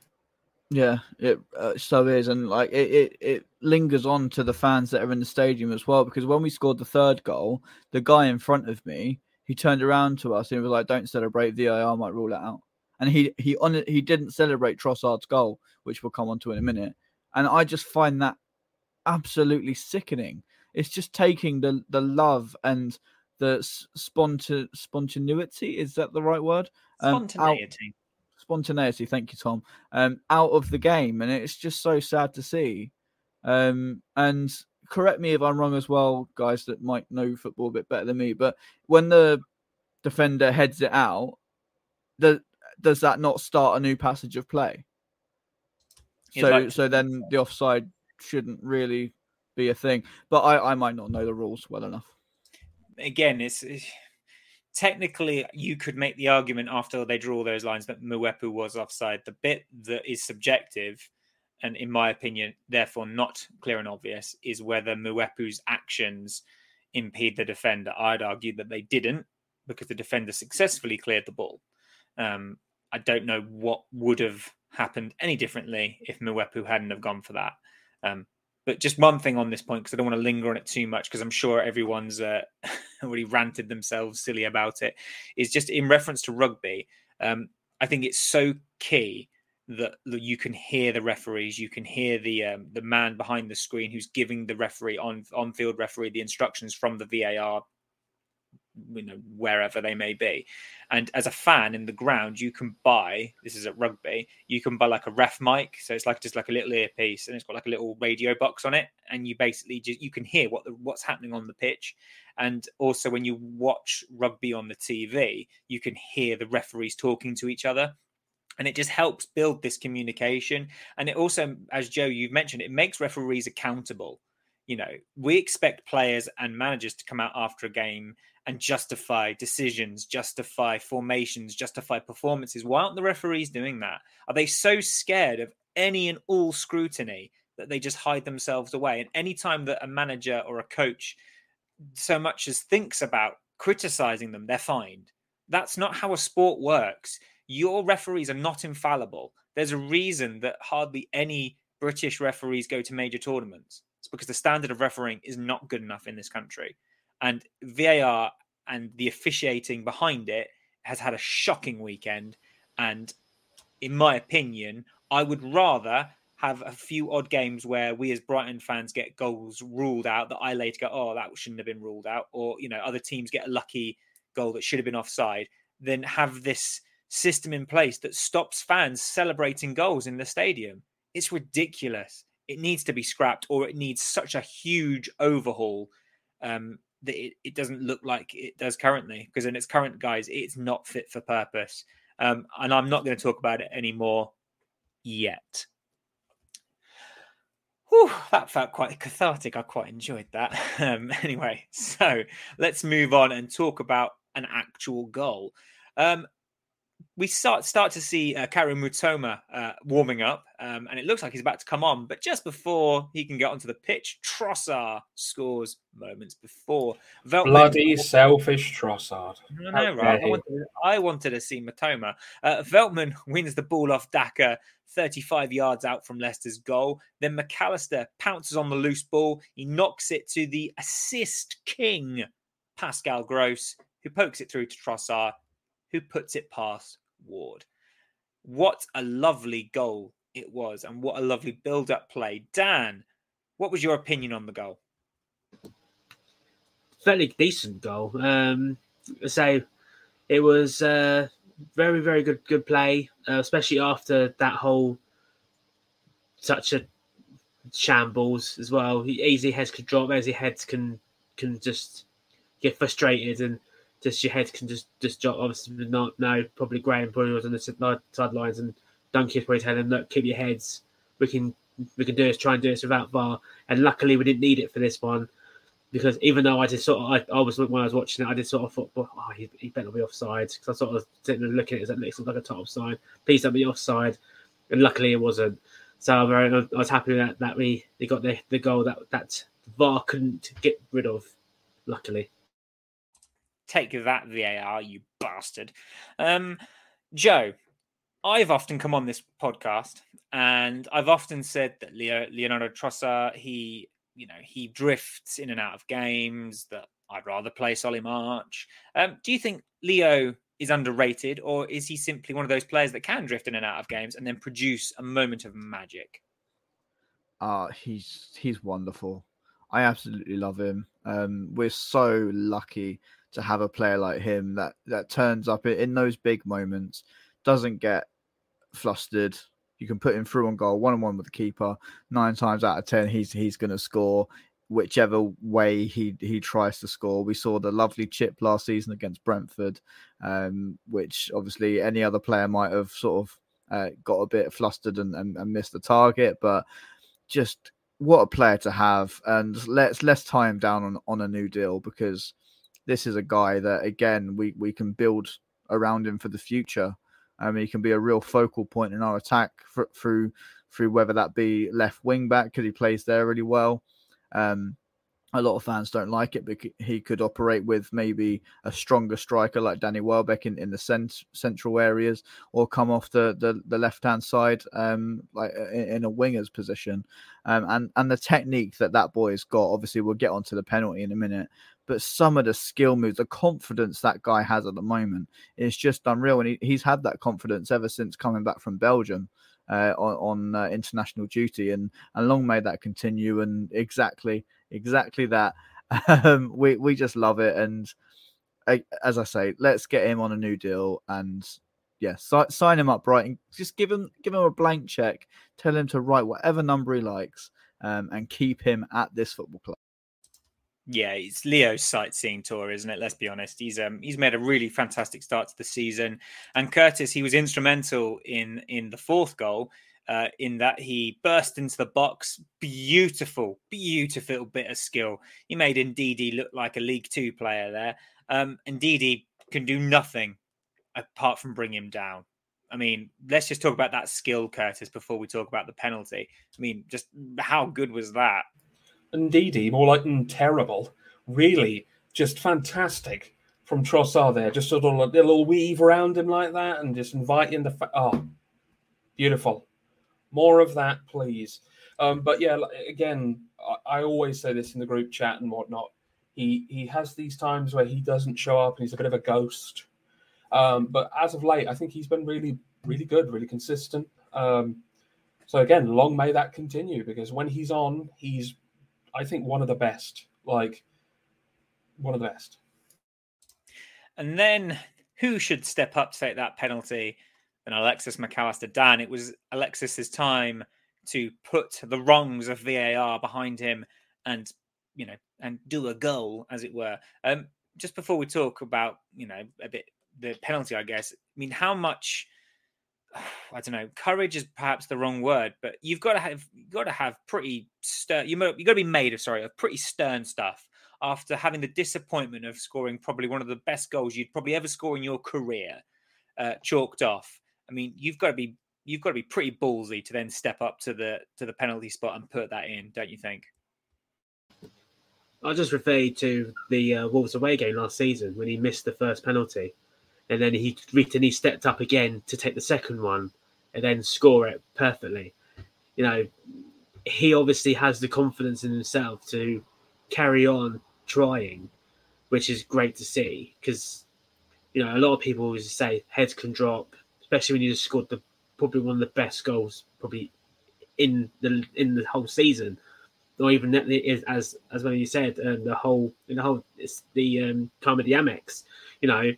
Yeah, it uh, so is. And like it, it, it lingers on to the fans that are in the stadium as well, because when we scored the third goal, the guy in front of me, he turned around to us and he was like, don't celebrate, V A R might rule it out. And he he on, he didn't celebrate Trossard's goal, which we'll come on to in a minute. And I just find that absolutely sickening. It's just taking the, the love and the sponta- spontaneity, is that the right word? Um, spontaneity. Out- Spontaneity, thank you, Tom, um, out of the game. And it's just so sad to see. Um, and correct me if I'm wrong as well, guys that might know football a bit better than me, but when the defender heads it out, the, does that not start a new passage of play? You'd so like- so then the offside shouldn't really be a thing. But I, I might not know the rules well enough. Again, it's... it's... Technically, you could make the argument after they draw those lines that Mwepu was offside. The bit that is subjective, and in my opinion, therefore not clear and obvious, is whether Mwepu's actions impede the defender. I'd argue that they didn't, because the defender successfully cleared the ball. Um, I don't know what would have happened any differently if Mwepu hadn't have gone for that. Um, But just one thing on this point, because I don't want to linger on it too much, because I'm sure everyone's uh, already ranted themselves silly about it, is just in reference to rugby. Um, I think it's so key that you can hear the referees, you can hear the um, the man behind the screen who's giving the referee on on-field referee the instructions from the V A R, you know, wherever they may be. And as a fan in the ground, you can buy, this is at rugby, you can buy like a ref mic. So it's like just like a little earpiece, and it's got like a little radio box on it. And you basically just, you can hear what the, what's happening on the pitch. And also when you watch rugby on the T V, you can hear the referees talking to each other. And it just helps build this communication. And it also, as Joe, you've mentioned, it makes referees accountable. You know, we expect players and managers to come out after a game and justify decisions, justify formations, justify performances. Why aren't the referees doing that? Are they so scared of any and all scrutiny that they just hide themselves away? And any time that a manager or a coach so much as thinks about criticizing them, they're fined. That's not how a sport works. Your referees are not infallible. There's a reason that hardly any British referees go to major tournaments. It's because the standard of refereeing is not good enough in this country. And V A R and the officiating behind it has had a shocking weekend. And in my opinion, I would rather have a few odd games where we as Brighton fans get goals ruled out that I later go, oh, that shouldn't have been ruled out. Or, you know, other teams get a lucky goal that should have been offside, than have this system in place that stops fans celebrating goals in the stadium. It's ridiculous. It needs to be scrapped, or it needs such a huge overhaul um, that it, it doesn't look like it does currently, because in its current guise, it's not fit for purpose. Um, and I'm not going to talk about it anymore yet. Whew, that felt quite cathartic. I quite enjoyed that. Um, anyway, so let's move on and talk about an actual goal. Um, We start start to see uh, Karim Mitoma uh, warming up, um, and it looks like he's about to come on. But just before he can get onto the pitch, Trossard scores moments before. Veltman Bloody was... selfish Trossard. I know, right? I wanted, I wanted to see Mitoma. Uh, Veltman wins the ball off Daka, thirty-five yards out from Leicester's goal. Then Mac Allister pounces on the loose ball. He knocks it to the assist king, Pascal Gross, who pokes it through to Trossard, who puts it past Ward. What a lovely goal it was, and what a lovely build-up play. Dan, what was your opinion on the goal? Fairly decent goal. Um, say it was uh, very, very good, good play, uh, especially after that whole such a shambles as well. Easy heads could drop, easy heads can can just get frustrated and just your head can just just drop. Obviously, not no probably Graham probably was on the sidelines and Dunkey was probably telling him, look, keep your heads. We can we can do this. Try and do this without V A R. And luckily, we didn't need it for this one. Because even though I just sort of, I, I was when I was watching it, I did sort of thought, well, oh, he, he better not be offside. Because I sort of sitting and looking at it, it looks like a top offside. Please don't be offside. And luckily, it wasn't. So I was happy that that we they got the, the goal that that V A R couldn't get rid of. Luckily, take that V A R, you bastard, um, Joe. I've often come on this podcast, and I've often said that Leo, Leonardo Trossard, he. You know, he drifts in and out of games, that I'd rather play Solly March. Um, do you think Leo is underrated, or is he simply one of those players that can drift in and out of games and then produce a moment of magic? Uh, he's he's wonderful. I absolutely love him. Um, we're so lucky to have a player like him that, that turns up in those big moments, doesn't get flustered. You can put him through on goal, one-on-one with the keeper. Nine times out of ten, he's he's going to score whichever way he, he tries to score. We saw the lovely chip last season against Brentford, um, which obviously any other player might have sort of uh, got a bit flustered and, and, and missed the target. But just what a player to have. And let's, let's tie him down on, on a new deal, because this is a guy that, again, we, we can build around him for the future. I mean, he can be a real focal point in our attack for, through through whether that be left wing back, because he plays there really well. Um, a lot of fans don't like it, but he could operate with maybe a stronger striker like Danny Welbeck in, in the cent- central areas, or come off the, the, the left-hand side um, like in, in a winger's position. Um, and, and the technique that that boy has got, obviously we'll get onto the penalty in a minute, but some of the skill moves, the confidence that guy has at the moment is just unreal. And he, he's had that confidence ever since coming back from Belgium uh, on, on uh, international duty. And, and long may that continue. And exactly, exactly that. Um, we, we just love it. And I, as I say, let's get him on a new deal. And yeah, si- sign him up bright and just give him, give him a blank check. Tell him to write whatever number he likes um, and keep him at this football club. Yeah, it's Leo's sightseeing tour, isn't it? Let's be honest. He's um he's made a really fantastic start to the season. And Curtis, he was instrumental in in the fourth goal, uh, in that he burst into the box. Beautiful, beautiful bit of skill. He made Ndidi look like a League Two player there. Um, Ndidi can do nothing apart from bring him down. I mean, let's just talk about that skill, Curtis, before we talk about the penalty. I mean, just how good was that? Ndidi, more like mm, terrible, really just fantastic from Trossard there. Just sort of a little weave around him like that and just inviting the... Fa- oh, beautiful. More of that, please. Um, but yeah, again, I, I always say this in the group chat and whatnot. He he has these times where he doesn't show up and he's a bit of a ghost. Um, but as of late, I think he's been really, really good, really consistent. Um, so again, long may that continue, because when he's on, he's... I think one of the best, like one of the best. And then who should step up to take that penalty than Alexis Mac Allister? Dan, it was Alexis's time to put the wrongs of V A R behind him and, you know, and do a goal, as it were. Um, just before we talk about, you know, a bit the penalty, I guess, I mean, how much, I don't know, courage is perhaps the wrong word, but you've got to have you've got to have pretty stern. You you've got to be made of sorry of pretty stern stuff after having the disappointment of scoring probably one of the best goals you'd probably ever score in your career, uh, chalked off. I mean, you've got to be you've got to be pretty ballsy to then step up to the to the penalty spot and put that in, don't you think? I just referred to the uh, Wolves away game last season when he missed the first penalty. And then he and he stepped up again to take the second one and then score it perfectly. You know, he obviously has the confidence in himself to carry on trying, which is great to see. Because, you know, a lot of people always say heads can drop, especially when you just scored the probably one of the best goals probably in the in the whole season. Or even that is as as one of you said, um, the whole in the whole it's the um, time at the Amex, you know,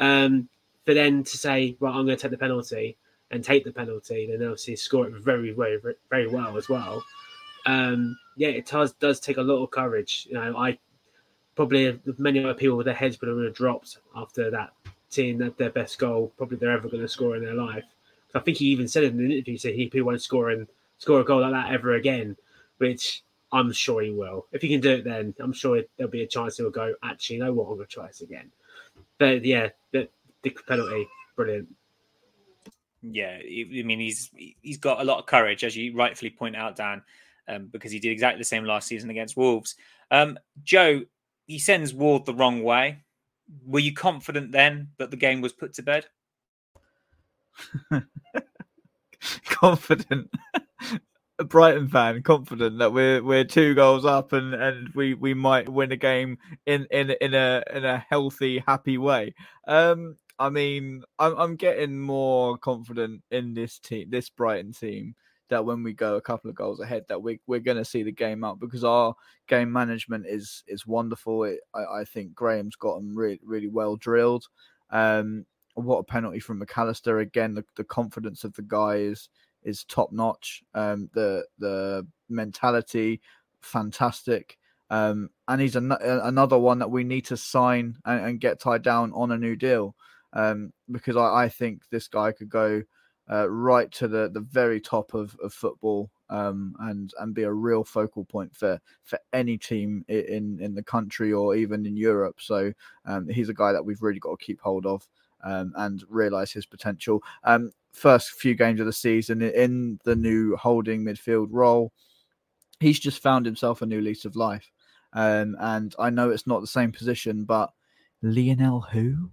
um, for then to say, right, I'm going to take the penalty and take the penalty, then obviously score it very, very, very well as well. Um, yeah, it does does take a lot of courage. You know, I probably many other people with their heads would have dropped after that, seeing that their best goal probably they're ever going to score in their life. I think he even said in an interview, he said he won't score and score a goal like that ever again, which I'm sure he will. If he can do it then, I'm sure there'll be a chance he'll go, actually, you know what, I'm going to try this again. But, yeah, the, the penalty, brilliant. Yeah, I mean, he's he's got a lot of courage, as you rightfully point out, Dan, um, because he did exactly the same last season against Wolves. Um, Joe, he sends Ward the wrong way. Were you confident then that the game was put to bed? Confident. A Brighton fan, confident that we're we're two goals up and, and we, we might win a game in, in in a in a healthy, happy way. Um, I mean, I'm I'm getting more confident in this team, this Brighton team, that when we go a couple of goals ahead, that we we're going to see the game up because our game management is is wonderful. It, I I think Graham's got them really really well drilled. Um, what a penalty from Mac Allister again. The, the confidence of the guy is. is top notch. Um, the the mentality, fantastic. Um, and he's an- another one that we need to sign and, and get tied down on a new deal. Um, because I, I think this guy could go uh, right to the, the very top of, of football. Um, and and be a real focal point for, for any team in, in the country or even in Europe. So um, he's a guy that we've really got to keep hold of. Um, and realise his potential. Um, first few games of the season in the new holding midfield role, he's just found himself a new lease of life. Um, and I know it's not the same position, but Lionel who?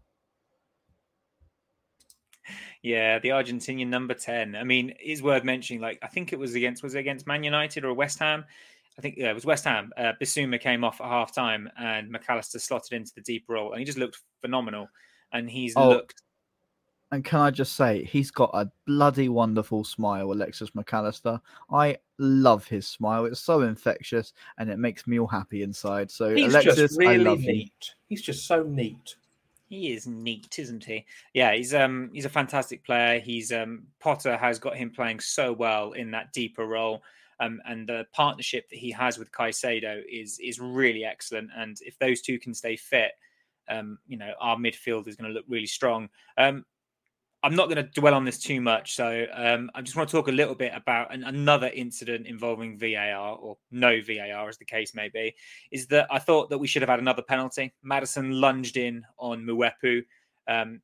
Yeah, the Argentinian number ten. I mean, it's worth mentioning. Like, I think it was against was it against Man United or West Ham? I think yeah, it was West Ham. Uh, Bissouma came off at half time, and Mac Allister slotted into the deep role, and he just looked phenomenal. And he's oh, looked. And can I just say, he's got a bloody wonderful smile, Alexis Mac Allister. I love his smile. It's so infectious and it makes me all happy inside. So, he's Alexis, just really I love neat. Him. He's just so neat. He is neat, isn't he? Yeah, he's um he's a fantastic player. He's um Potter has got him playing so well in that deeper role. Um, and the partnership that he has with Caicedo is is really excellent. And if those two can stay fit, Um, you know, our midfield is going to look really strong. Um, I'm not going to dwell on this too much. So um, I just want to talk a little bit about an, another incident involving V A R or no V A R, as the case may be, is that I thought that we should have had another penalty. Maddison lunged in on Mwepu um,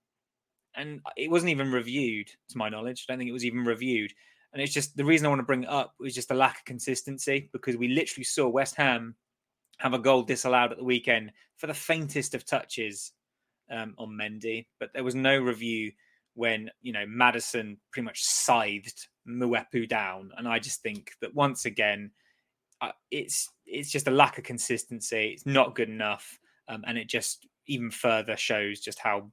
and it wasn't even reviewed, to my knowledge. I don't think it was even reviewed. And it's just the reason I want to bring it up was just the lack of consistency, because we literally saw West Ham have a goal disallowed at the weekend for the faintest of touches um, on Mendy. But there was no review when, you know, Maddison pretty much scythed Mwepu down. And I just think that once again, uh, it's it's just a lack of consistency. It's not good enough. Um, and it just even further shows just how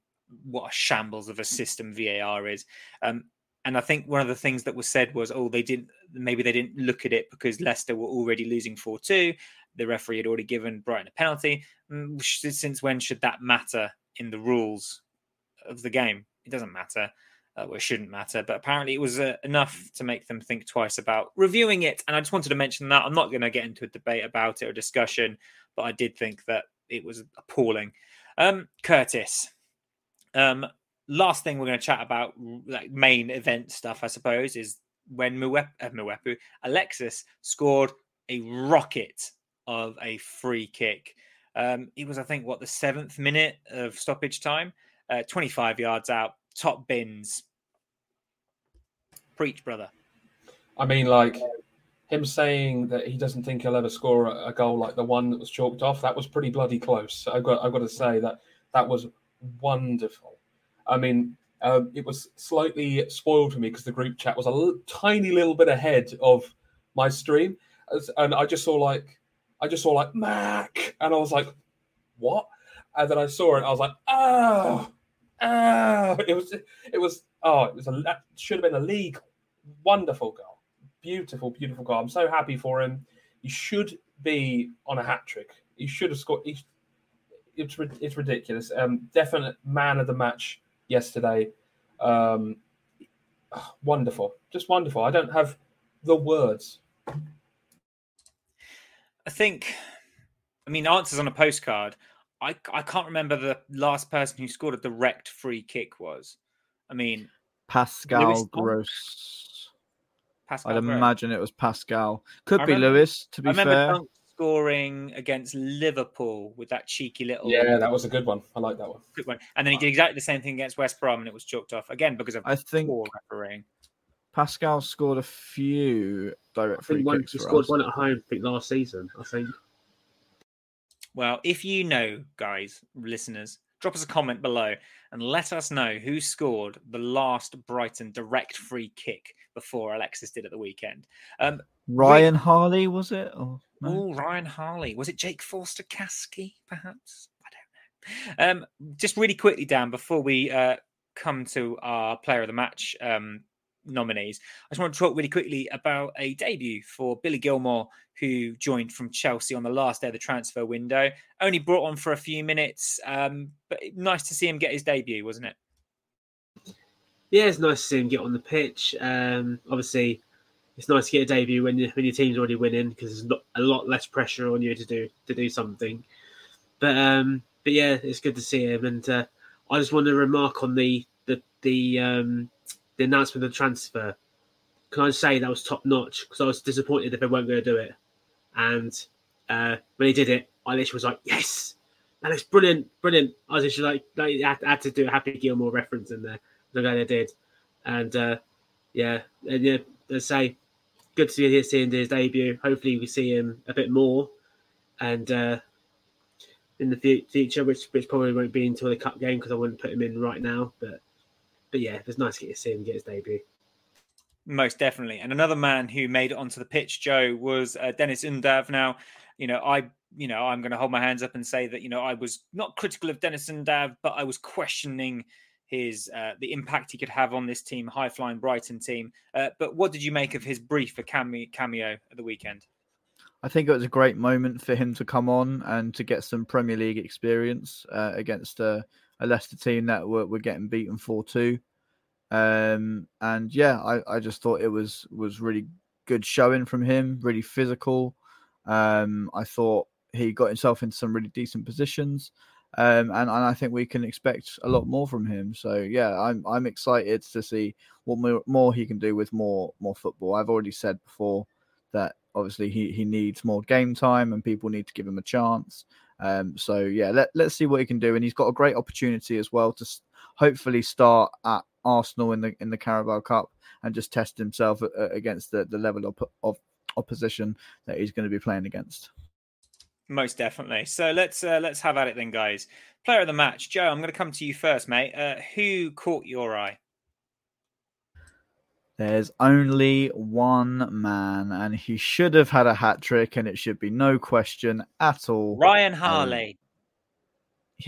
what a shambles of a system V A R is. Um, and I think one of the things that was said was, oh, they didn't, maybe they didn't look at it because Leicester were already losing four two. The referee had already given Brighton a penalty. Since when should that matter in the rules of the game? It doesn't matter. Uh, well, it shouldn't matter. But apparently it was uh, enough to make them think twice about reviewing it. And I just wanted to mention that. I'm not going to get into a debate about it or discussion, but I did think that it was appalling. Um, Curtis. Um, last thing we're going to chat about, like main event stuff, I suppose, is when Mwepu, uh, Mwepu, Alexis scored a rocket of a free kick. Um, it was, I think, what, the seventh minute of stoppage time? Uh, twenty-five yards out, top bins. Preach, brother. I mean, like, him saying that he doesn't think he'll ever score a, a goal like the one that was chalked off, that was pretty bloody close. I've got, I've got to say that that was wonderful. I mean, um, it was slightly spoiled for me because the group chat was a l- tiny little bit ahead of my stream. And I just saw, like, I just saw like Mac, and I was like, "What?" And then I saw it, and I was like, "Oh, oh!" It was, it was, oh, it was a that should have been a league. Wonderful goal, beautiful, beautiful goal. I'm so happy for him. He should be on a hat trick. He should have scored. He, it's it's ridiculous. Um, definite man of the match yesterday. Um, wonderful, just wonderful. I don't have the words. I think, I mean, answers on a postcard. I I can't remember the last person who scored a direct free kick was. I mean, Pascal Gross. Pascal I'd Gross. imagine it was Pascal. Could I be remember, Lewis, to be I remember fair. Dunk scoring against Liverpool with that cheeky little... Yeah, that was a good one. I like that one. Good one. And then he did exactly the same thing against West Brom and it was chalked off. Again, because of I think poor refereeing. Pascal scored a few direct I free think kicks. He scored us. one at home I think, last season, I think. Well, if you know, guys, listeners, drop us a comment below and let us know who scored the last Brighton direct free kick before Alexis did at the weekend. Um, Ryan Rick... Harley, was it? Oh, no. Ooh, Ryan Harley. Was it Jake Forster-Kasky, perhaps? I don't know. Um, just really quickly, Dan, before we uh, come to our Player of the Match um, nominees, I just want to talk really quickly about a debut for Billy Gilmour, who joined from Chelsea on the last day of the transfer window. Only brought on for a few minutes, um, but nice to see him get his debut, wasn't it? Yeah, it's nice to see him get on the pitch. Um, obviously, it's nice to get a debut when, you, when your team's already winning because there's not, a lot less pressure on you to do to do something. But um, but yeah, it's good to see him. And uh, I just want to remark on the the the, um, the announcement of the transfer. Can I say that was top notch? Because I was disappointed that they weren't going to do it. And uh, when he did it, I literally was like, yes, that looks brilliant, brilliant. I was just like, like I had to do a Happy Gilmore reference in there. I'm glad I did. And uh, yeah, and yeah, let's say, good to see him seeing his debut. Hopefully we see him a bit more. And uh, in the fe- future, which which probably won't be until the cup game because I wouldn't put him in right now. But but yeah, it's nice to get to see him get his debut. Most definitely. And another man who made it onto the pitch, Joe, was uh, Dennis Undav. Now, you know, I, you know, I'm going to hold my hands up and say that, you know, I was not critical of Dennis Undav, but I was questioning his uh, the impact he could have on this team, high-flying Brighton team. Uh, but what did you make of his brief cameo, cameo at the weekend? I think it was a great moment for him to come on and to get some Premier League experience uh, against uh, a Leicester team that were, were getting beaten four two. Um, and yeah, I, I just thought it was, was really good showing from him, really physical. Um, I thought he got himself into some really decent positions. Um, and, and I think we can expect a lot more from him. So yeah, I'm, I'm excited to see what more, more he can do with more, more football. I've already said before that obviously he, he needs more game time and people need to give him a chance. Um, so yeah, let, let's see what he can do. And he's got a great opportunity as well to hopefully start at Arsenal in the in the Carabao Cup and just test himself against the, the level of, of opposition that he's going to be playing against. Most definitely. So let's uh, let's have at it then, guys. Player of the match, Joe. I'm going to come to you first, mate. Uh, who caught your eye? There's only one man, and he should have had a hat trick, and it should be no question at all. Ryan Harley. Um,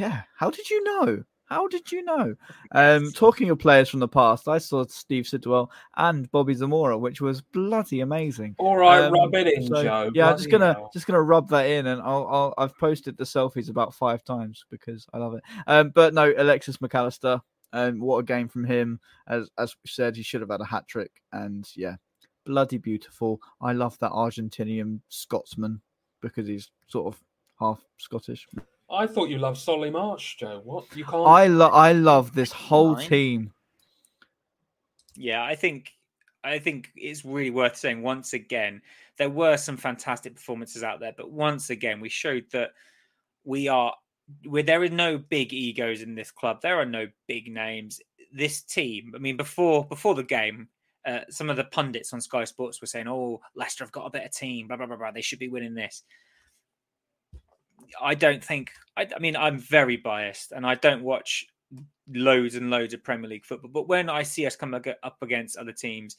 yeah. How did you know? How did you know? Um, talking of players from the past, I saw Steve Sidwell and Bobby Zamora, which was bloody amazing. All right, um, rub it in, so, Joe. Yeah, I'm just gonna hell. just gonna rub that in, and I'll, I'll I've posted the selfies about five times because I love it. Um, but no, Alexis Mac Allister, um, what a game from him. As as we said, he should have had a hat trick, and yeah, bloody beautiful. I love that Argentinian Scotsman because he's sort of half Scottish. I thought you loved Solly March, Joe. What? You can't. I love. I love this whole team. Yeah, I think. I think it's really worth saying once again. There were some fantastic performances out there, but once again, we showed that we are. Where there is no big egos in this club. There are no big names. This team. I mean, before before the game. Uh, some of the pundits on Sky Sports were saying, "Oh, Leicester have got a better team. Blah blah blah blah. They should be winning this." I don't think, I, I mean, I'm very biased and I don't watch loads and loads of Premier League football. But when I see us come up against other teams,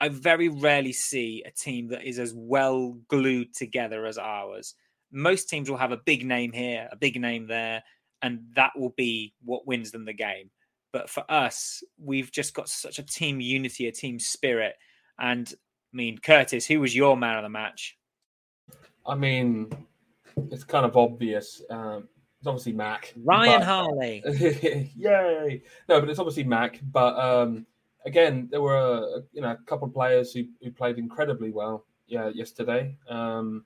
I very rarely see a team that is as well glued together as ours. Most teams will have a big name here, a big name there, and that will be what wins them the game. But for us, we've just got such a team unity, a team spirit. And I mean, Curtis, who was your man of the match? I mean, it's kind of obvious. Um, it's obviously Mac. Ryan but... Harley. Yay. No, but it's obviously Mac. But um, again, there were a, you know a couple of players who, who played incredibly well. Yeah, yesterday. Um,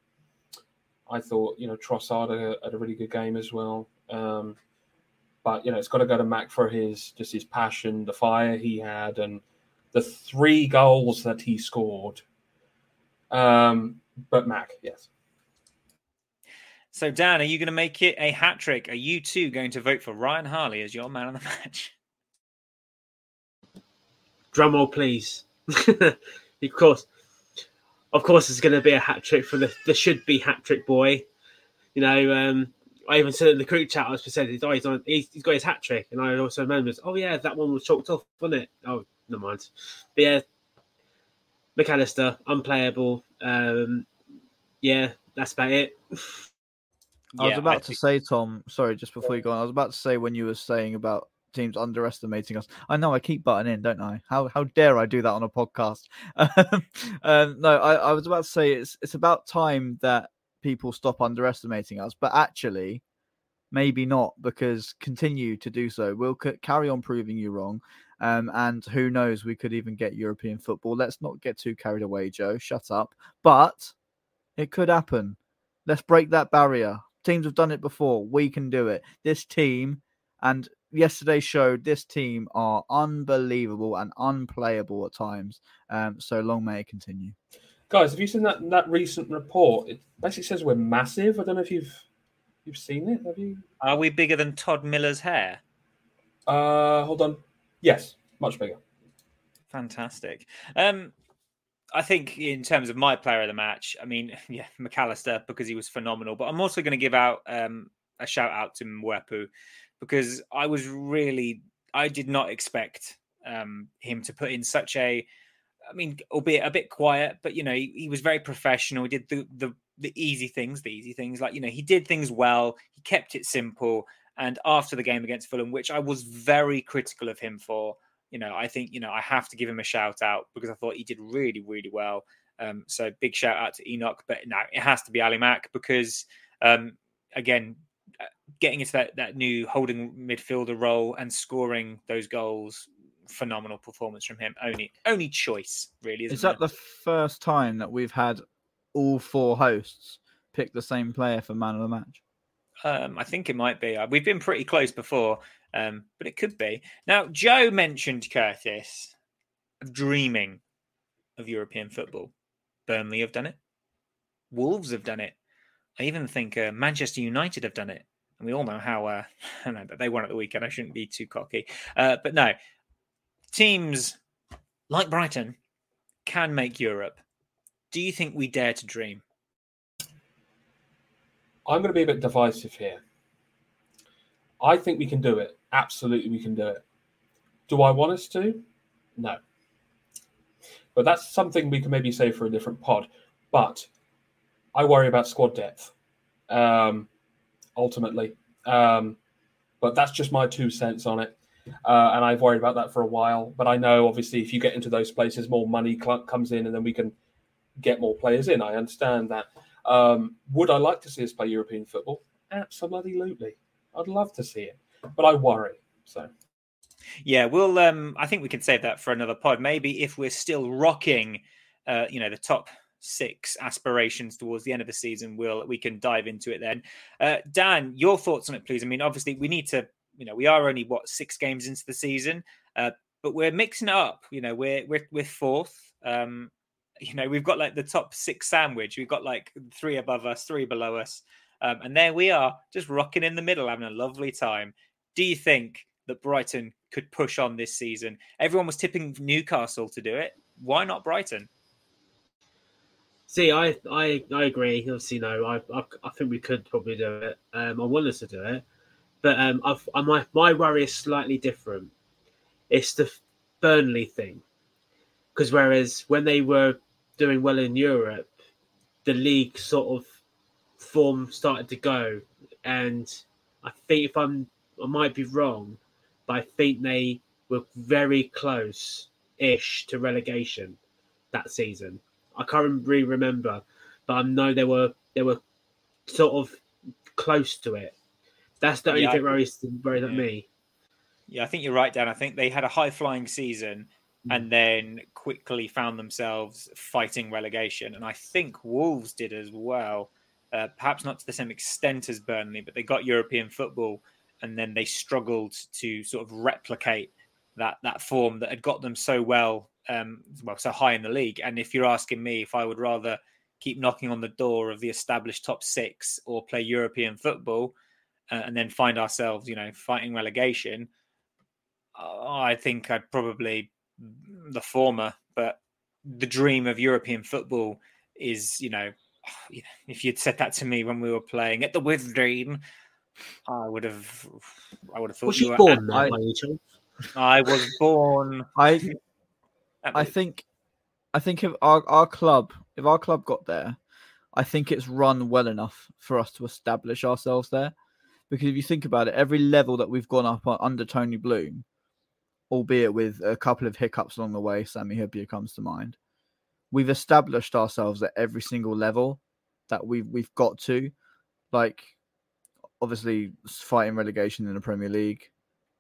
I thought you know Trossard had a, had a really good game as well. Um, but you know it's got to go to Mac for his just his passion, the fire he had, and the three goals that he scored. Um, but Mac, yes. So, Dan, are you going to make it a hat trick? Are you two going to vote for Ryan Harley as your man of the match? Drum roll, please. Of course, of course, it's going to be a hat trick for the, the should-be hat trick boy. You know, um, I even said in the group chat I was presented, oh, he's on, he's, he's got his hat trick, and I also remembered, oh yeah, that one was chalked off, wasn't it? Oh, never mind. But yeah, Mac Allister, unplayable. Um, yeah, that's about it. I yeah, was about I to think... say, Tom, sorry, just before you go on, I was about to say when you were saying about teams underestimating us. I know I keep butting in, don't I? How how dare I do that on a podcast? um, no, I, I was about to say it's it's about time that people stop underestimating us, but actually, maybe not, because continue to do so. We'll c- carry on proving you wrong. Um, and who knows, we could even get European football. Let's not get too carried away, Joe. Shut up. But it could happen. Let's break that barrier. Teams have done it before. We can do it. This team, and yesterday showed this team are unbelievable and unplayable at times. Um, so long may it continue. Guys, have you seen that that recent report? It basically says we're massive. I don't know if you've you've seen it. Have you? Are we bigger than Todd Miller's hair? Uh, hold on. Yes, much bigger. Fantastic. Um, I think in terms of my player of the match, I mean, yeah, Mac Allister, because he was phenomenal. But I'm also going to give out um, a shout out to Mwepu, because I was really, I did not expect um, him to put in such a, I mean, albeit a bit quiet, but, you know, he, he was very professional. He did the, the, the easy things, the easy things like, you know, he did things well. He kept it simple. And after the game against Fulham, which I was very critical of him for, you know, I think, you know, I have to give him a shout out because I thought he did really, really well. Um, so big shout out to Enoch. But no, it has to be Ali Mac because, um, again, getting into that, that new holding midfielder role and scoring those goals, phenomenal performance from him. Only only choice, really. Isn't Is that it? The first time that we've had all four hosts pick the same player for man of the match? Um, I think it might be. We've been pretty close before, um, but it could be. Now, Joe mentioned, Curtis, of dreaming of European football. Burnley have done it. Wolves have done it. I even think uh, Manchester United have done it. And we all know how uh, I know that they won at the weekend. I shouldn't be too cocky. Uh, but no, teams like Brighton can make Europe. Do you think we dare to dream? I'm going to be a bit divisive here. I think we can do it. Absolutely, we can do it. Do I want us to? No. But that's something we can maybe say for a different pod. But I worry about squad depth, um, ultimately. Um, but that's just my two cents on it. Uh, and I've worried about that for a while. But I know, obviously, if you get into those places, more money comes in and then we can get more players in. I understand that. Um, would I like to see us play European football? Absolutely. I'd love to see it, but I worry. So, yeah, we'll. Um, I think we can save that for another pod. Maybe if we're still rocking, uh, you know, the top six aspirations towards the end of the season, we'll we can dive into it then. Uh, Dan, your thoughts on it, please. I mean, obviously, we need to. You know, we are only what six games into the season, uh, but we're mixing it up. You know, we're we're we're fourth. Um, You know, we've got like the top six sandwich. We've got like three above us, three below us. Um, and there we are, just rocking in the middle, having a lovely time. Do you think that Brighton could push on this season? Everyone was tipping Newcastle to do it. Why not Brighton? See, I I, I agree. Obviously, no, I, I I think we could probably do it. Um, I want us to do it. But um, I've, I, my, my worry is slightly different. It's the Burnley thing. Because whereas when they were doing well in Europe, the league sort of form started to go, and I think if I'm I might be wrong, but I think they were very close-ish to relegation that season. I can't really remember, but I know they were they were sort of close to it. That's the only yeah, thing that worries, worries yeah. me. Yeah, I think you're right, Dan. I think they had a high-flying season and then quickly found themselves fighting relegation. And I think Wolves did as well, uh, perhaps not to the same extent as Burnley, but they got European football and then they struggled to sort of replicate that that form that had got them so well, um, well, so high in the league. And if you're asking me if I would rather keep knocking on the door of the established top six or play European football uh, and then find ourselves, you know, fighting relegation, uh, I think I'd probably... the former, but the dream of European football is, you know, if you'd said that to me when we were playing at the With Dream, I would have, I would have thought was you were born at, there, I, I was born. I, I think, I think if our, our club, if our club got there, I think it's run well enough for us to establish ourselves there. Because if you think about it, every level that we've gone up on under Tony Bloom, albeit with a couple of hiccups along the way, Sammy Hyypiä comes to mind. We've established ourselves at every single level that we've, we've got to. Like, obviously, fighting relegation in the Premier League.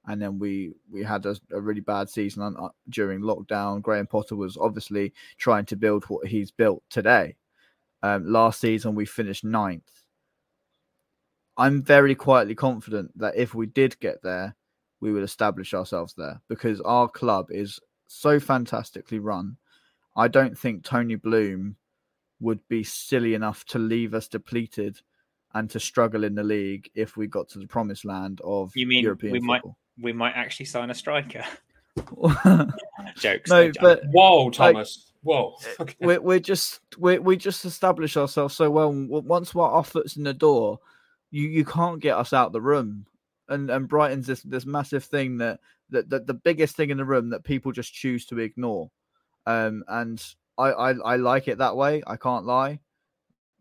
And then we, we had a, a really bad season on, uh, during lockdown. Graham Potter was obviously trying to build what he's built today. Um, last season, we finished ninth. I'm very quietly confident that if we did get there, we would establish ourselves there because our club is so fantastically run. I don't think Tony Bloom would be silly enough to leave us depleted and to struggle in the league if we got to the promised land of you mean European we football. Might, we might actually sign a striker. Jokes. No, but whoa, Thomas. Like, whoa. Okay. We're, we're just we we just establish ourselves so well. Once we're our foot's in the door, you, you can't get us out the room. And and Brighton's this, this massive thing that, that that the biggest thing in the room that people just choose to ignore. Um, and I, I, I like it that way. I can't lie.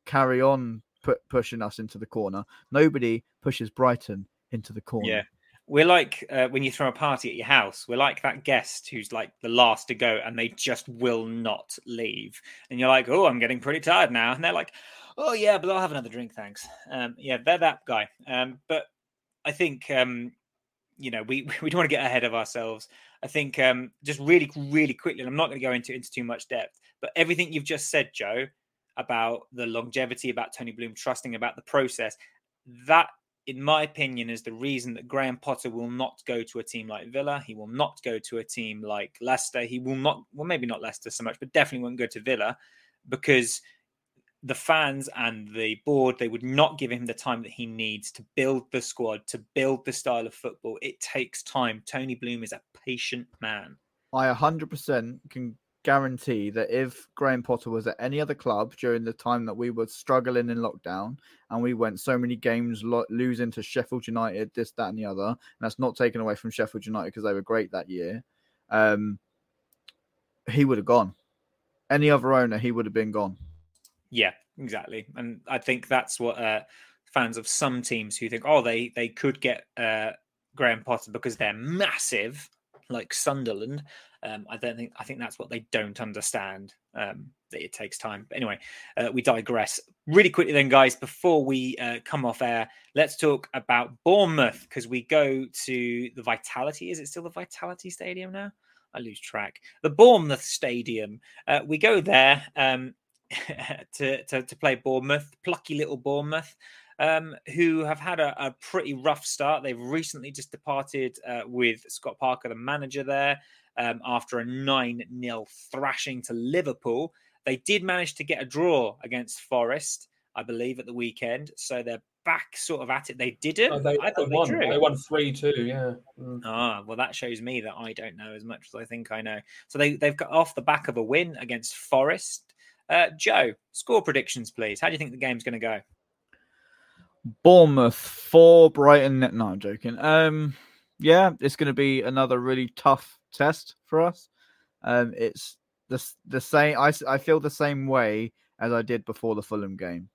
Carry on put, pushing us into the corner. Nobody pushes Brighton into the corner. Yeah, we're like uh, when you throw a party at your house. We're like that guest who's like the last to go and they just will not leave. And you're like, oh, I'm getting pretty tired now. And they're like, oh, yeah, but I'll have another drink, thanks. Um, yeah, they're that guy. Um, but I think, um, you know, we, we don't want to get ahead of ourselves. I think um, just really, really quickly, and I'm not going to go into, into too much depth, but everything you've just said, Joe, about the longevity, about Tony Bloom trusting, about the process, that, in my opinion, is the reason that Graham Potter will not go to a team like Villa. He will not go to a team like Leicester. He will not, well, maybe not Leicester so much, but definitely won't go to Villa because the fans and the board, they would not give him the time that he needs to build the squad, to build the style of football. It takes time. Tony Bloom is a patient man. I one hundred percent can guarantee that if Graham Potter was at any other club during the time that we were struggling in lockdown and we went so many games lo- losing to Sheffield United, this, that and the other, and that's not taken away from Sheffield United because they were great that year, um, he would have gone. Any other owner, he would have been gone. Yeah, exactly. And I think that's what uh, fans of some teams who think, oh, they, they could get uh, Graham Potter because they're massive, like Sunderland. Um, I don't think I think that's what they don't understand, um, that it takes time. But anyway, uh, we digress. Really quickly then, guys, before we uh, come off air, let's talk about Bournemouth because we go to the Vitality. Is it still the Vitality Stadium now? I lose track. The Bournemouth Stadium. Uh, we go there. Um, to, to to play Bournemouth, plucky little Bournemouth, um, who have had a, a pretty rough start. They've recently just departed uh, with Scott Parker, the manager there, um, after a nine nil thrashing to Liverpool. They did manage to get a draw against Forest, I believe, at the weekend. So they're back sort of at it. They didn't. Oh, they, I thought they, they, drew. They won three two, yeah. Mm. Ah, well, that shows me that I don't know as much as I think I know. So they, they've got off the back of a win against Forest. Uh, Joe, score predictions, please. How do you think the game's going to go? Bournemouth four, Brighton. No, I'm joking. Um, yeah, it's going to be another really tough test for us. Um, it's the the same. I, I feel the same way as I did before the Fulham game.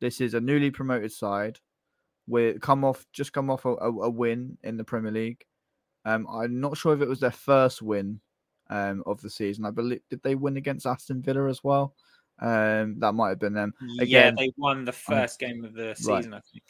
This is a newly promoted side. We come off just come off a, a, a win in the Premier League. Um, I'm not sure if it was their first win Um, of the season. I believe, did they win against Aston Villa as well? Um, that might have been them. Again, yeah, they won the first um, game of the season, right. I think.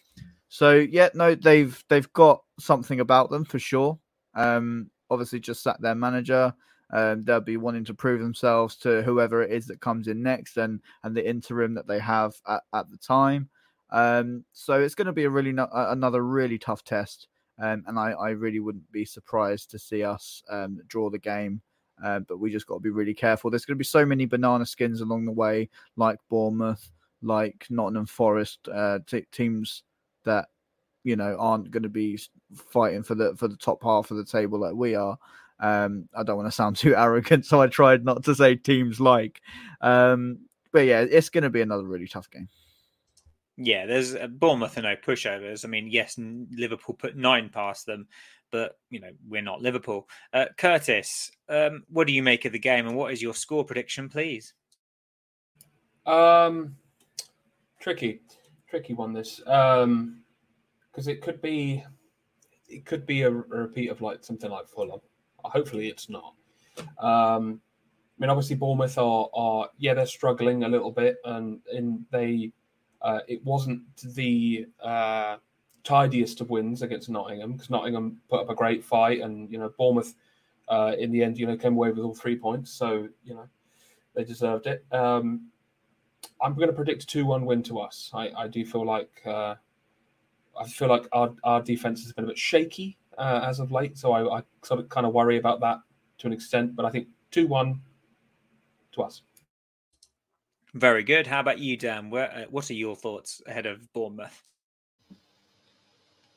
So yeah, no, they've they've got something about them for sure. Um, obviously, just sacked their manager. Um, they'll be wanting to prove themselves to whoever it is that comes in next, and and the interim that they have at, at the time. Um, so it's going to be a really no- another really tough test. Um, and I, I really wouldn't be surprised to see us um, draw the game. Uh, but we just got to be really careful. There's going to be so many banana skins along the way, like Bournemouth, like Nottingham Forest, uh, t- teams that, you know, aren't going to be fighting for the for the top half of the table like we are. Um, I don't want to sound too arrogant, so I tried not to say teams like. Um, but yeah, it's going to be another really tough game. Yeah, there's Bournemouth are no pushovers. I mean, yes, Liverpool put nine past them, but, you know, we're not Liverpool. Uh, Curtis, um, what do you make of the game and what is your score prediction, please? Um, tricky, tricky one, this. Um, because it could be, it could be a repeat of like something like Fulham. Hopefully it's not. Um, I mean, obviously Bournemouth are, are, yeah, they're struggling a little bit, and, and they... Uh, it wasn't the uh, tidiest of wins against Nottingham, because Nottingham put up a great fight, and you know Bournemouth uh, in the end, you know, came away with all three points, so you know they deserved it. Um, I'm going to predict a two one win to us. I, I do feel like uh, I feel like our, our defense has been a bit shaky uh, as of late, so I, I sort of kind of worry about that to an extent. But I think two one to us. Very good. How about you, Dan? Where, what are your thoughts ahead of Bournemouth?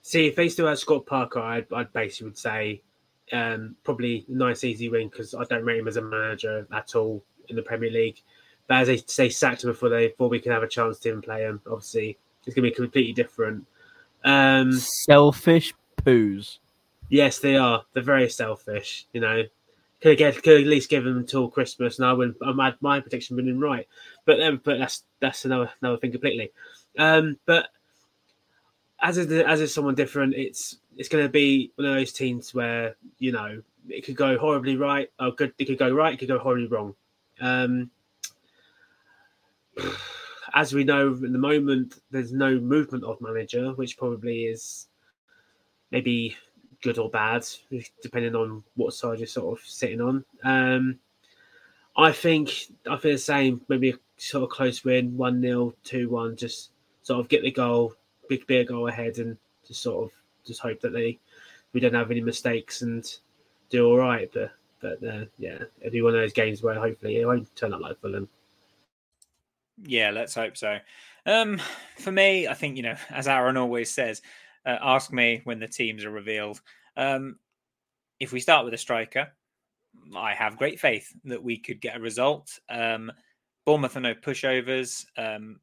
See, if they still had Scott Parker, I'd, I'd basically would say um, probably a nice, easy win, because I don't rate him as a manager at all in the Premier League. But as they say, sacked him before, they, before we can have a chance to even play him, obviously. It's going to be completely different. Um, selfish poos. Yes, they are. They're very selfish, you know. Could, get, could at least give them until Christmas, and I would. I had my prediction been right, but um, but that's that's another another thing completely. Um, but as is as is someone different, it's it's going to be one of those teams where you know it could go horribly right, or good it could go right, it could go horribly wrong. Um, as we know at the moment, there's no movement of manager, which probably is maybe good or bad, depending on what side you're sort of sitting on. Um, I think I feel the same. Maybe a sort of close win, one nil, two one, just sort of get the goal, big be a goal ahead, and just sort of just hope that they we don't have any mistakes and do all right. But but uh, yeah, it'll be one of those games where hopefully it won't turn out like Fulham. Yeah, let's hope so. Um, for me, I think you know, as Aaron always says. Uh, ask me when the teams are revealed. Um, if we start with a striker, I have great faith that we could get a result. Um, Bournemouth are no pushovers. Um,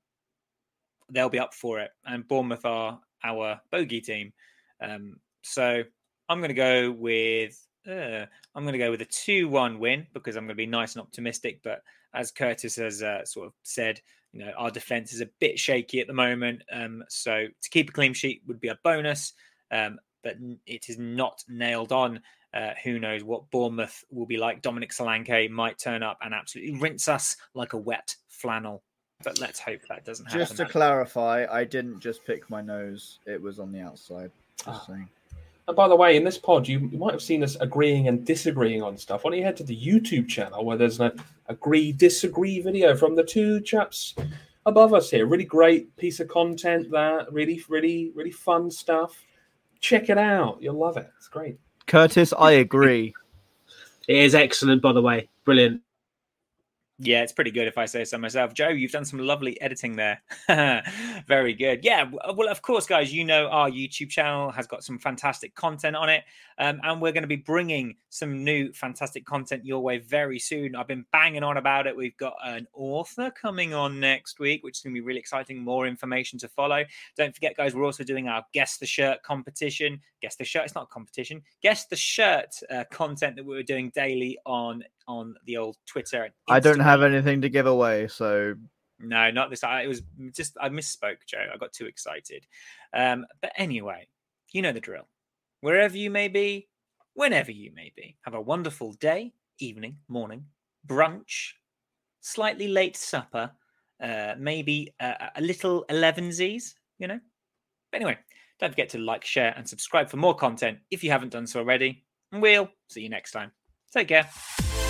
they'll be up for it. And Bournemouth are our bogey team. Um, so I'm going to go with uh, I'm going to go with a two one win, because I'm going to be nice and optimistic. But as Curtis has uh, sort of said, you know, our defence is a bit shaky at the moment, um, so to keep a clean sheet would be a bonus, um, but it is not nailed on. Uh, who knows what Bournemouth will be like. Dominic Solanke might turn up and absolutely rinse us like a wet flannel, but let's hope that doesn't happen. Just to clarify, I didn't just pick my nose. It was on the outside. Just saying. And by the way, in this pod, you, you might have seen us agreeing and disagreeing on stuff. Why don't you head to the YouTube channel where there's an agree-disagree video from the two chaps above us here. Really great piece of content there. Really, really, really fun stuff. Check it out. You'll love it. It's great. Curtis, I agree. It is excellent, by the way. Brilliant. Yeah, it's pretty good if I say so myself. Joe, you've done some lovely editing there. Very good. Yeah, well, of course, guys, you know our YouTube channel has got some fantastic content on it. Um, and we're going to be bringing some new fantastic content your way very soon. I've been banging on about it. We've got an author coming on next week, which is going to be really exciting. More information to follow. Don't forget, guys, we're also doing our Guess the Shirt competition. Guess the Shirt. It's not a competition. Guess the Shirt uh, content that we're doing daily on on the old Twitter. And I don't have anything to give away, so no, not this. I, it was just I misspoke, Joe. I got too excited. Um, but anyway, you know the drill. Wherever you may be, whenever you may be, have a wonderful day, evening, morning, brunch, slightly late supper, uh, maybe a, a little elevensies, you know. But anyway, don't forget to like, share, and subscribe for more content if you haven't done so already. And we'll see you next time. Take care.